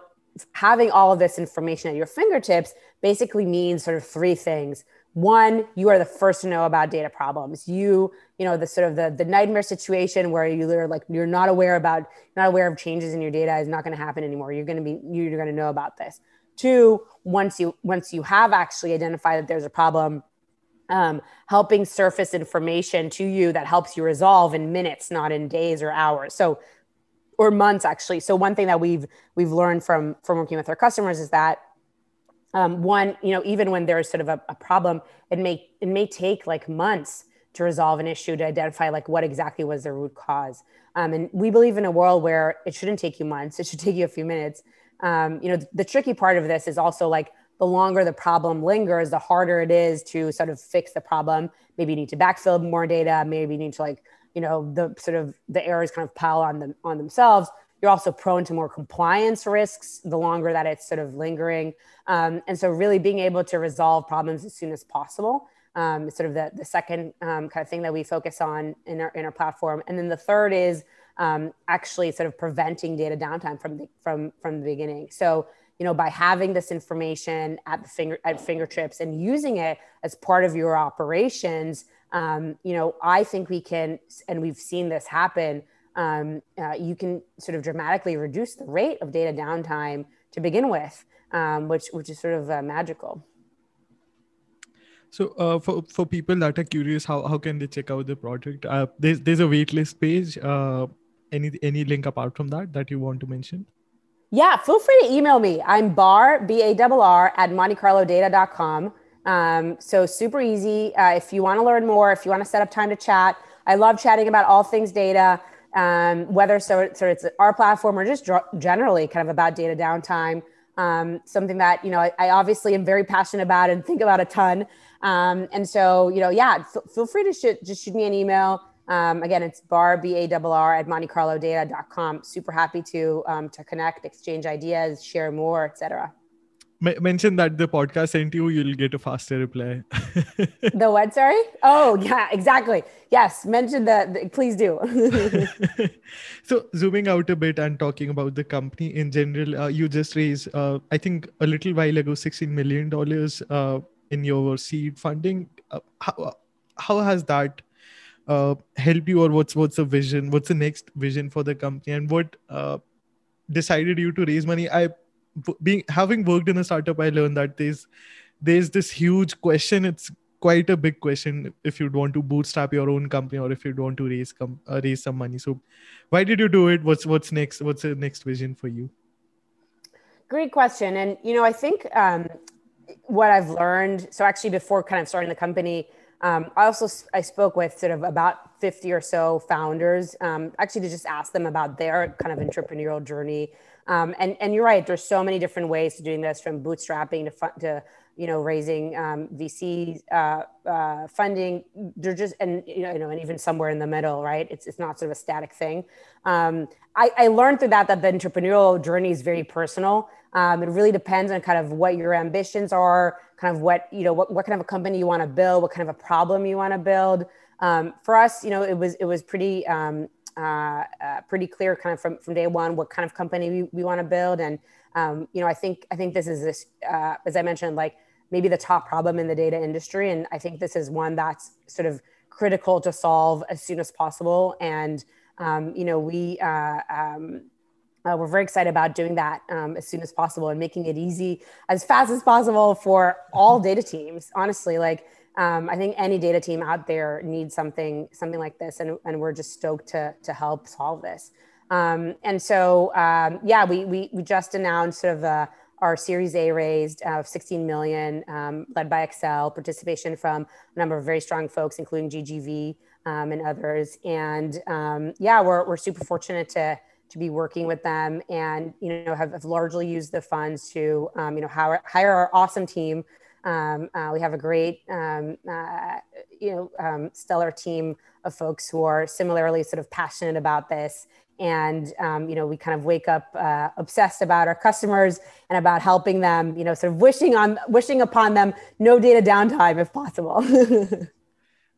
having all of this information at your fingertips basically means sort of three things. One, you are the first to know about data problems. You, you know, the sort of the, the nightmare situation where you're like, you're not aware about, not aware of changes in your data is not going to happen anymore. You're going to be, you're going to know about this. Two, once you, once you have actually identified that there's a problem, um, helping surface information to you that helps you resolve in minutes, not in days or hours. So, or months actually. So one thing that we've, we've learned from, from working with our customers is that um, one, you know, even when there's sort of a, a problem, it may, it may take like months to resolve an issue, to identify like what exactly was the root cause. Um, and we believe in a world where it shouldn't take you months, it should take you a few minutes. Um, you know, the, the tricky part of this is also like, the longer the problem lingers, the harder it is to sort of fix the problem. Maybe you need to backfill more data, maybe you need to like, you know, the sort of the errors kind of pile on them on themselves. You're also prone to more compliance risks the longer that it's sort of lingering. Um, and so really being able to resolve problems as soon as possible. Um, sort of the, the second um, kind of thing that we focus on in our, in our platform. And then the third is um, actually sort of preventing data downtime from the, from, from the beginning. So, you know, by having this information at the finger, at fingertips and using it as part of your operations, um, you know, I think we can, and we've seen this happen, um, uh, you can sort of dramatically reduce the rate of data downtime to begin with, um, which, which is sort of uh, magical. So uh, for, for people that are curious, how, how can they check out the product? Uh, there's, there's a waitlist page. Uh, any any link apart from that that you want to mention? Yeah, feel free to email me. I'm bar, B A R R, at monte carlo data dot com. Um, so super easy. Uh, if you want to learn more, if you want to set up time to chat, I love chatting about all things data, um, whether so, so it's our platform or just generally kind of about data downtime. Um, something that, you know, I, I obviously am very passionate about and think about a ton. Um, and so, you know, yeah, f- feel free to sh- just shoot me an email. Um, again, it's bar, B A R R, at monte carlo data dot com. Super happy to, um, to connect, exchange ideas, share more, et cetera. M- mention that the podcast sent you, you'll get a faster reply. The what, sorry? Oh, yeah, exactly. Yes, mention that. The, please do. So zooming out a bit and talking about the company in general, uh, you just raised, uh, I think a little while ago, sixteen million dollars uh, in your seed funding. Uh, how, how has that uh, helped you, or what's, what's the vision? What's the next vision for the company, and what uh, decided you to raise money? I Being having worked in a startup, I learned that there's there's this huge question. It's quite a big question if you'd want to bootstrap your own company, or if you'd want to raise com- uh, raise some money. So, why did you do it? What's what's next? What's the next vision for you? Great question, and you know, I think um, what I've learned. So, actually, before kind of starting the company, um, I also I spoke with sort of about fifty or so founders, um, actually to just ask them about their kind of entrepreneurial journey. Um, and, and you're right, there's so many different ways to doing this, from bootstrapping to, fun, to you know, raising um, V C uh, uh, funding. They're just, and, you know, and even somewhere in the middle, right? It's it's not sort of a static thing. Um, I, I learned through that, that the entrepreneurial journey is very personal. Um, it really depends on kind of what your ambitions are, kind of what, you know, what, what kind of a company you want to build, what kind of a problem you want to build. Um, for us, you know, it was, it was pretty, um, Uh, uh, pretty clear kind of from, from day one, what kind of company we, we want to build. And, um, you know, I think, I think this is this, uh, as I mentioned, like maybe the top problem in the data industry. And I think this is one that's sort of critical to solve as soon as possible. And, um, you know, we, uh, um, uh, we're very excited about doing that um, as soon as possible and making it easy as fast as possible for all data teams. Honestly, like, Um, I think any data team out there needs something, something like this, and, and we're just stoked to to help solve this. Um, and so, um, yeah, we we we just announced sort of uh, our Series A raised of sixteen million dollars, um, led by Excel, participation from a number of very strong folks, including G G V um, and others. And um, yeah, we're we're super fortunate to to be working with them, and you know have, have largely used the funds to um, you know hire, hire our awesome team. Um, uh, we have a great, um, uh, you know, um, stellar team of folks who are similarly sort of passionate about this. And, um, you know, we kind of wake up uh, obsessed about our customers and about helping them, you know, sort of wishing on, wishing upon them no data downtime if possible.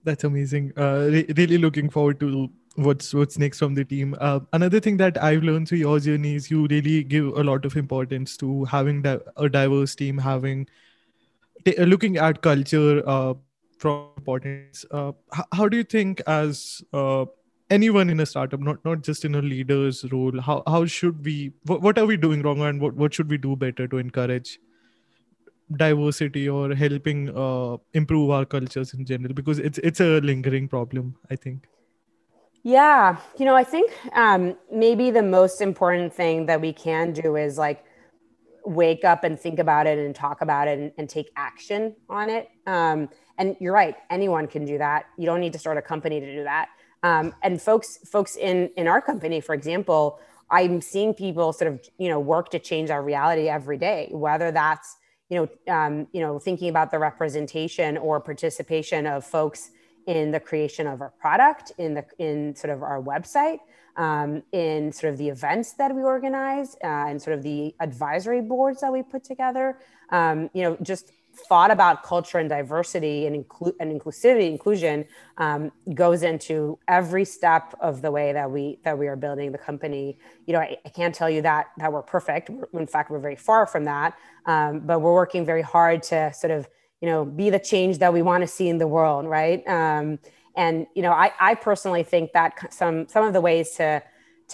That's amazing. Uh, re- really looking forward to what's what's next from the team. Uh, another thing that I've learned through your journey is you really give a lot of importance to having di- a diverse team, having looking at culture uh, from importance. Uh, how, how do you think, as uh, anyone in a startup, not not just in a leader's role, how how should we, what, what are we doing wrong, and what, what should we do better to encourage diversity or helping uh, improve our cultures in general? Because it's it's a lingering problem, I think. Yeah, you know, I think um, maybe the most important thing that we can do is like wake up and think about it and talk about it and, and take action on it. Um, and you're right, anyone can do that. You don't need to start a company to do that. Um, and folks, folks in in our company, for example, I'm seeing people sort of you know work to change our reality every day, whether that's you know um, you know thinking about the representation or participation of folks in the creation of our product, in the in sort of our website, um, in sort of the events that we organize, uh, and sort of the advisory boards that we put together. Um, you know, just thought about culture and diversity and include and inclusivity, inclusion um, goes into every step of the way that we that we are building the company. You know, I, I can't tell you that that we're perfect. In fact, we're very far from that. Um, but we're working very hard to sort of you know, be the change that we want to see in the world, right? Um, and, you know, I, I personally think that some some of the ways to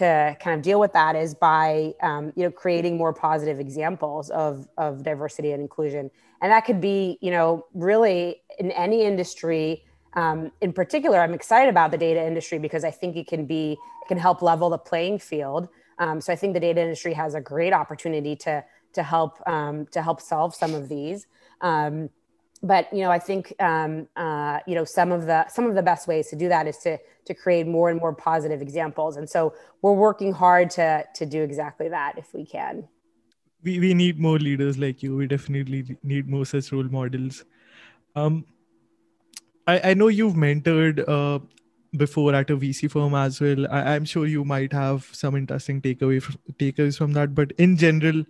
to kind of deal with that is by, um, you know, creating more positive examples of, of diversity and inclusion. And that could be, you know, really in any industry. Um, in particular, I'm excited about the data industry because I think it can be, it can help level the playing field. Um, so I think the data industry has a great opportunity to, to, help, um, to help solve some of these. Um, But, you know, I think, um, uh, you know, some of the some of the best ways to do that is to to create more and more positive examples. And so we're working hard to to do exactly that if we can. We we need more leaders like you. We definitely need more such role models. Um, I, I know you've mentored uh, before at a V C firm as well. I, I'm sure you might have some interesting takeaway from, takeaways from that. But in general,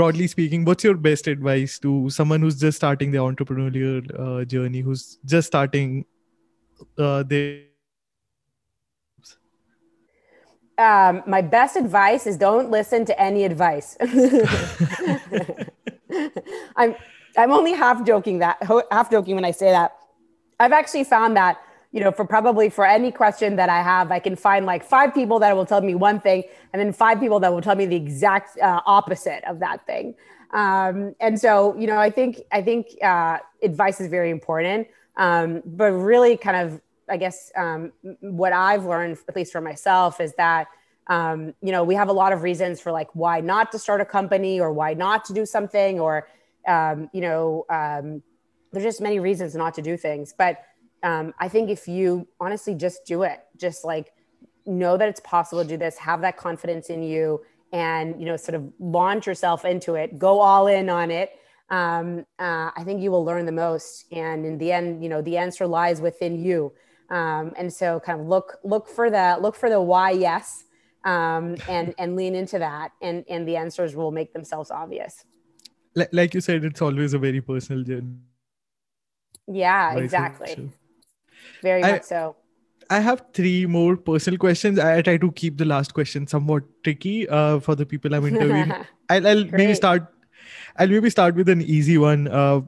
broadly speaking, what's your best advice to someone who's just starting their entrepreneurial uh, journey, who's just starting uh, their... Um, my best advice is don't listen to any advice. I'm I'm only half joking that half joking when I say that. I've actually found that, you know, for probably for any question that I have, I can find like five people that will tell me one thing and then five people that will tell me the exact uh, opposite of that thing. Um, and so, you know, I think, I think uh, advice is very important, um, but really kind of, I guess um, what I've learned, at least for myself, is that, um, you know, we have a lot of reasons for like why not to start a company or why not to do something or, um, you know, um, there's just many reasons not to do things, but Um, I think if you honestly just do it, just like know that it's possible to do this, have that confidence in you and, you know, sort of launch yourself into it, go all in on it. Um, uh, I think you will learn the most. And in the end, you know, the answer lies within you. Um, and so kind of look, look for the, look for the why yes, um, and, and lean into that and, and the answers will make themselves obvious. Like you said, it's always a very personal journey. Yeah, exactly. Very much I, so. I have three more personal questions. I try to keep the last question somewhat tricky uh, for the people I'm interviewing. I'll, I'll maybe start. I'll maybe start with an easy one. Uh,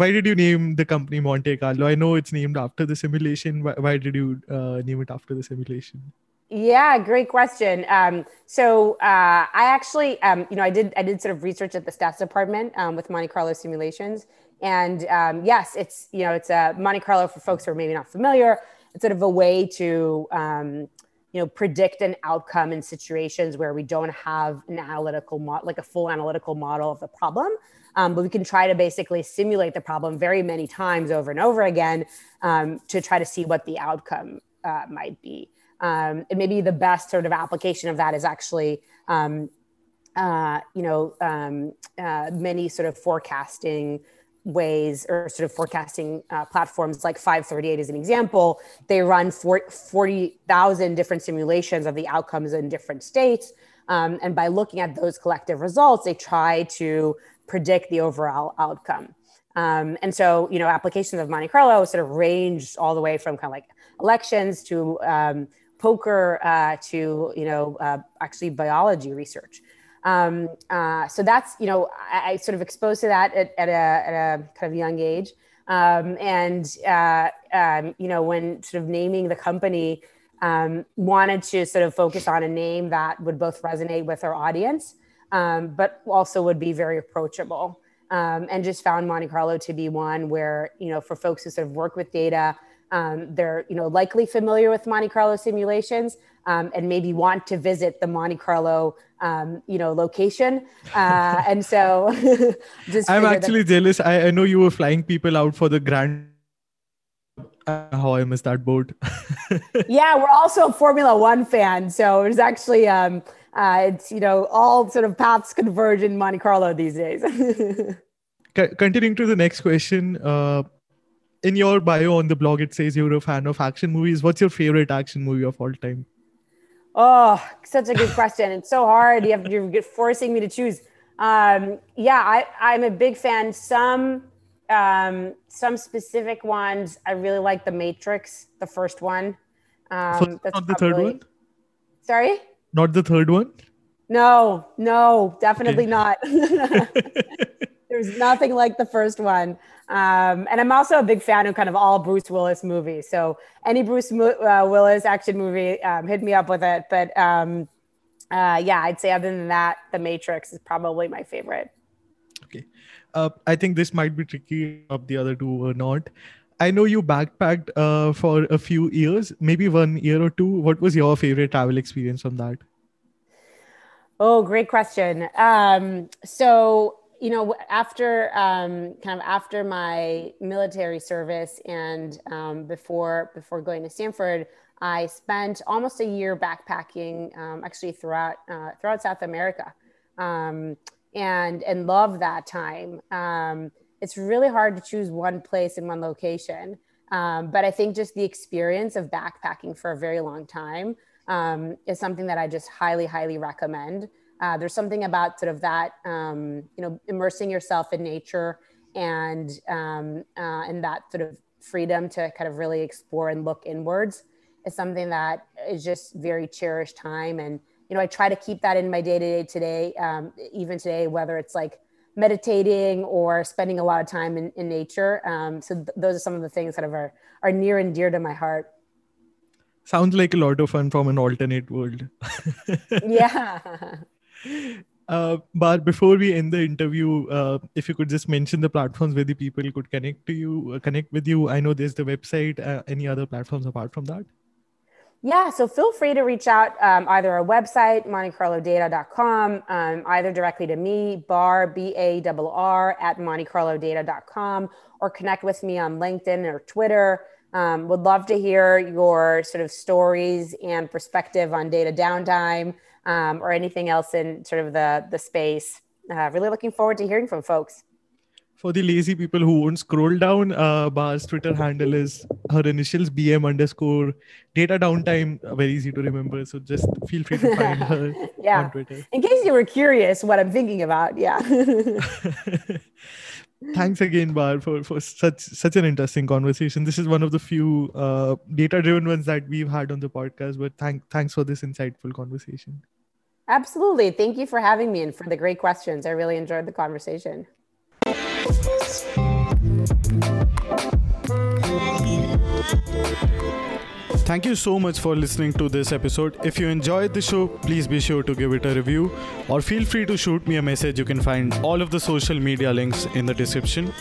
why did you name the company Monte Carlo? I know it's named after the simulation. Why, why did you uh, name it after the simulation? Yeah, great question. Um, so uh, I actually, um, you know, I did I did sort of research at the stats department um, with Monte Carlo simulations. And um, yes, it's, you know, it's a Monte Carlo for folks who are maybe not familiar. It's sort of a way to, um, you know, predict an outcome in situations where we don't have an analytical model, like a full analytical model of the problem. Um, but we can try to basically simulate the problem very many times over and over again um, to try to see what the outcome uh, might be. Um, and maybe the best sort of application of that is actually, um, uh, you know, um, uh, many sort of forecasting ways or sort of forecasting uh, platforms like five thirty-eight is an example. They run forty thousand different simulations of the outcomes in different states. Um, and by looking at those collective results, they try to predict the overall outcome. Um, and so, you know, applications of Monte Carlo sort of range all the way from kind of like elections to um, poker uh, to, you know, uh, actually biology research. Um, uh, so that's, you know, I, I sort of exposed to that at, at, a, at a kind of young age. Um, and, uh, um, you know, when sort of naming the company, um, wanted to sort of focus on a name that would both resonate with our audience, um, but also would be very approachable. um, and just found Monte Carlo to be one where, you know, for folks who sort of work with data, um, they're, you know, likely familiar with Monte Carlo simulations, um, and maybe want to visit the Monte Carlo, um, you know, location. Uh, and so just I'm actually that- jealous. I, I know you were flying people out for the grand. Uh, how I missed that boat. Yeah, we're also a Formula One fan. So it's actually, um, uh, it's, you know, all sort of paths converge in Monte Carlo these days. C- continuing to the next question. Uh, in your bio on the blog, it says you're a fan of action movies. What's your favorite action movie of all time? Oh, such a good question. It's so hard. You have, you're forcing me to choose. Um, yeah, I, I'm a big fan. Some... Um, some specific ones. I really like The Matrix, the first one. Um, so that's not the probably... third one? Sorry? Not the third one? No, no, definitely okay. not. There's nothing like the first one. Um, and I'm also a big fan of kind of all Bruce Willis movies. So any Bruce Mo- uh, Willis action movie, um, hit me up with it. But um, uh, yeah, I'd say other than that, The Matrix is probably my favorite. Okay. Uh, I think this might be tricky of the other two or not. I know you backpacked uh, for a few years, maybe one year or two. What was your favorite travel experience from that? Oh, great question. Um, so, you know, after um, kind of after my military service and um, before before going to Stanford, I spent almost a year backpacking, um, actually throughout uh, throughout South America. Um, and and love that time. Um, it's really hard to choose one place and one location. Um, but I think just the experience of backpacking for a very long time um, is something that I just highly, highly recommend. Uh, there's something about sort of that, um, you know, immersing yourself in nature and, um, uh, and that sort of freedom to kind of really explore and look inwards is something that is just very cherished time. And you know, I try to keep that in my day-to-day today, um, even today, whether it's like meditating or spending a lot of time in, in nature. Um, so th- those are some of the things that are, are near and dear to my heart. Sounds like a lot of fun from an alternate world. Yeah. Uh, but before we end the interview, uh, if you could just mention the platforms where the people could connect to you, uh, connect with you. I know there's the website, uh, any other platforms apart from that? Yeah, so feel free to reach out um, either our website, monte carlo data dot com, um, either directly to me, Bar, B A R R, at monte carlo data dot com, or connect with me on LinkedIn or Twitter. Um, would love to hear your sort of stories and perspective on data downtime um, or anything else in sort of the, the space. Uh, really looking forward to hearing from folks. For the lazy people who won't scroll down, uh, Bar's Twitter handle is her initials, B M underscore data downtime. Very easy to remember. So just feel free to find her yeah. on Twitter. In case you were curious what I'm thinking about. Yeah. Thanks again, Bar, for, for such such an interesting conversation. This is one of the few uh, data-driven ones that we've had on the podcast. But thank, thanks for this insightful conversation. Absolutely. Thank you for having me and for the great questions. I really enjoyed the conversation. Thank you so much for listening to this episode. If you enjoyed the show, please be sure to give it a review or feel free to shoot me a message. You can find all of the social media links in the description.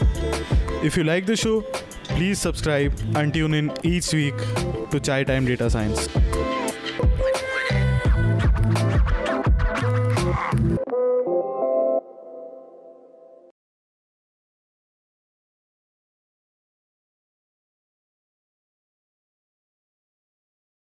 If you like the show, please subscribe and tune in each week to Chai Time Data Science.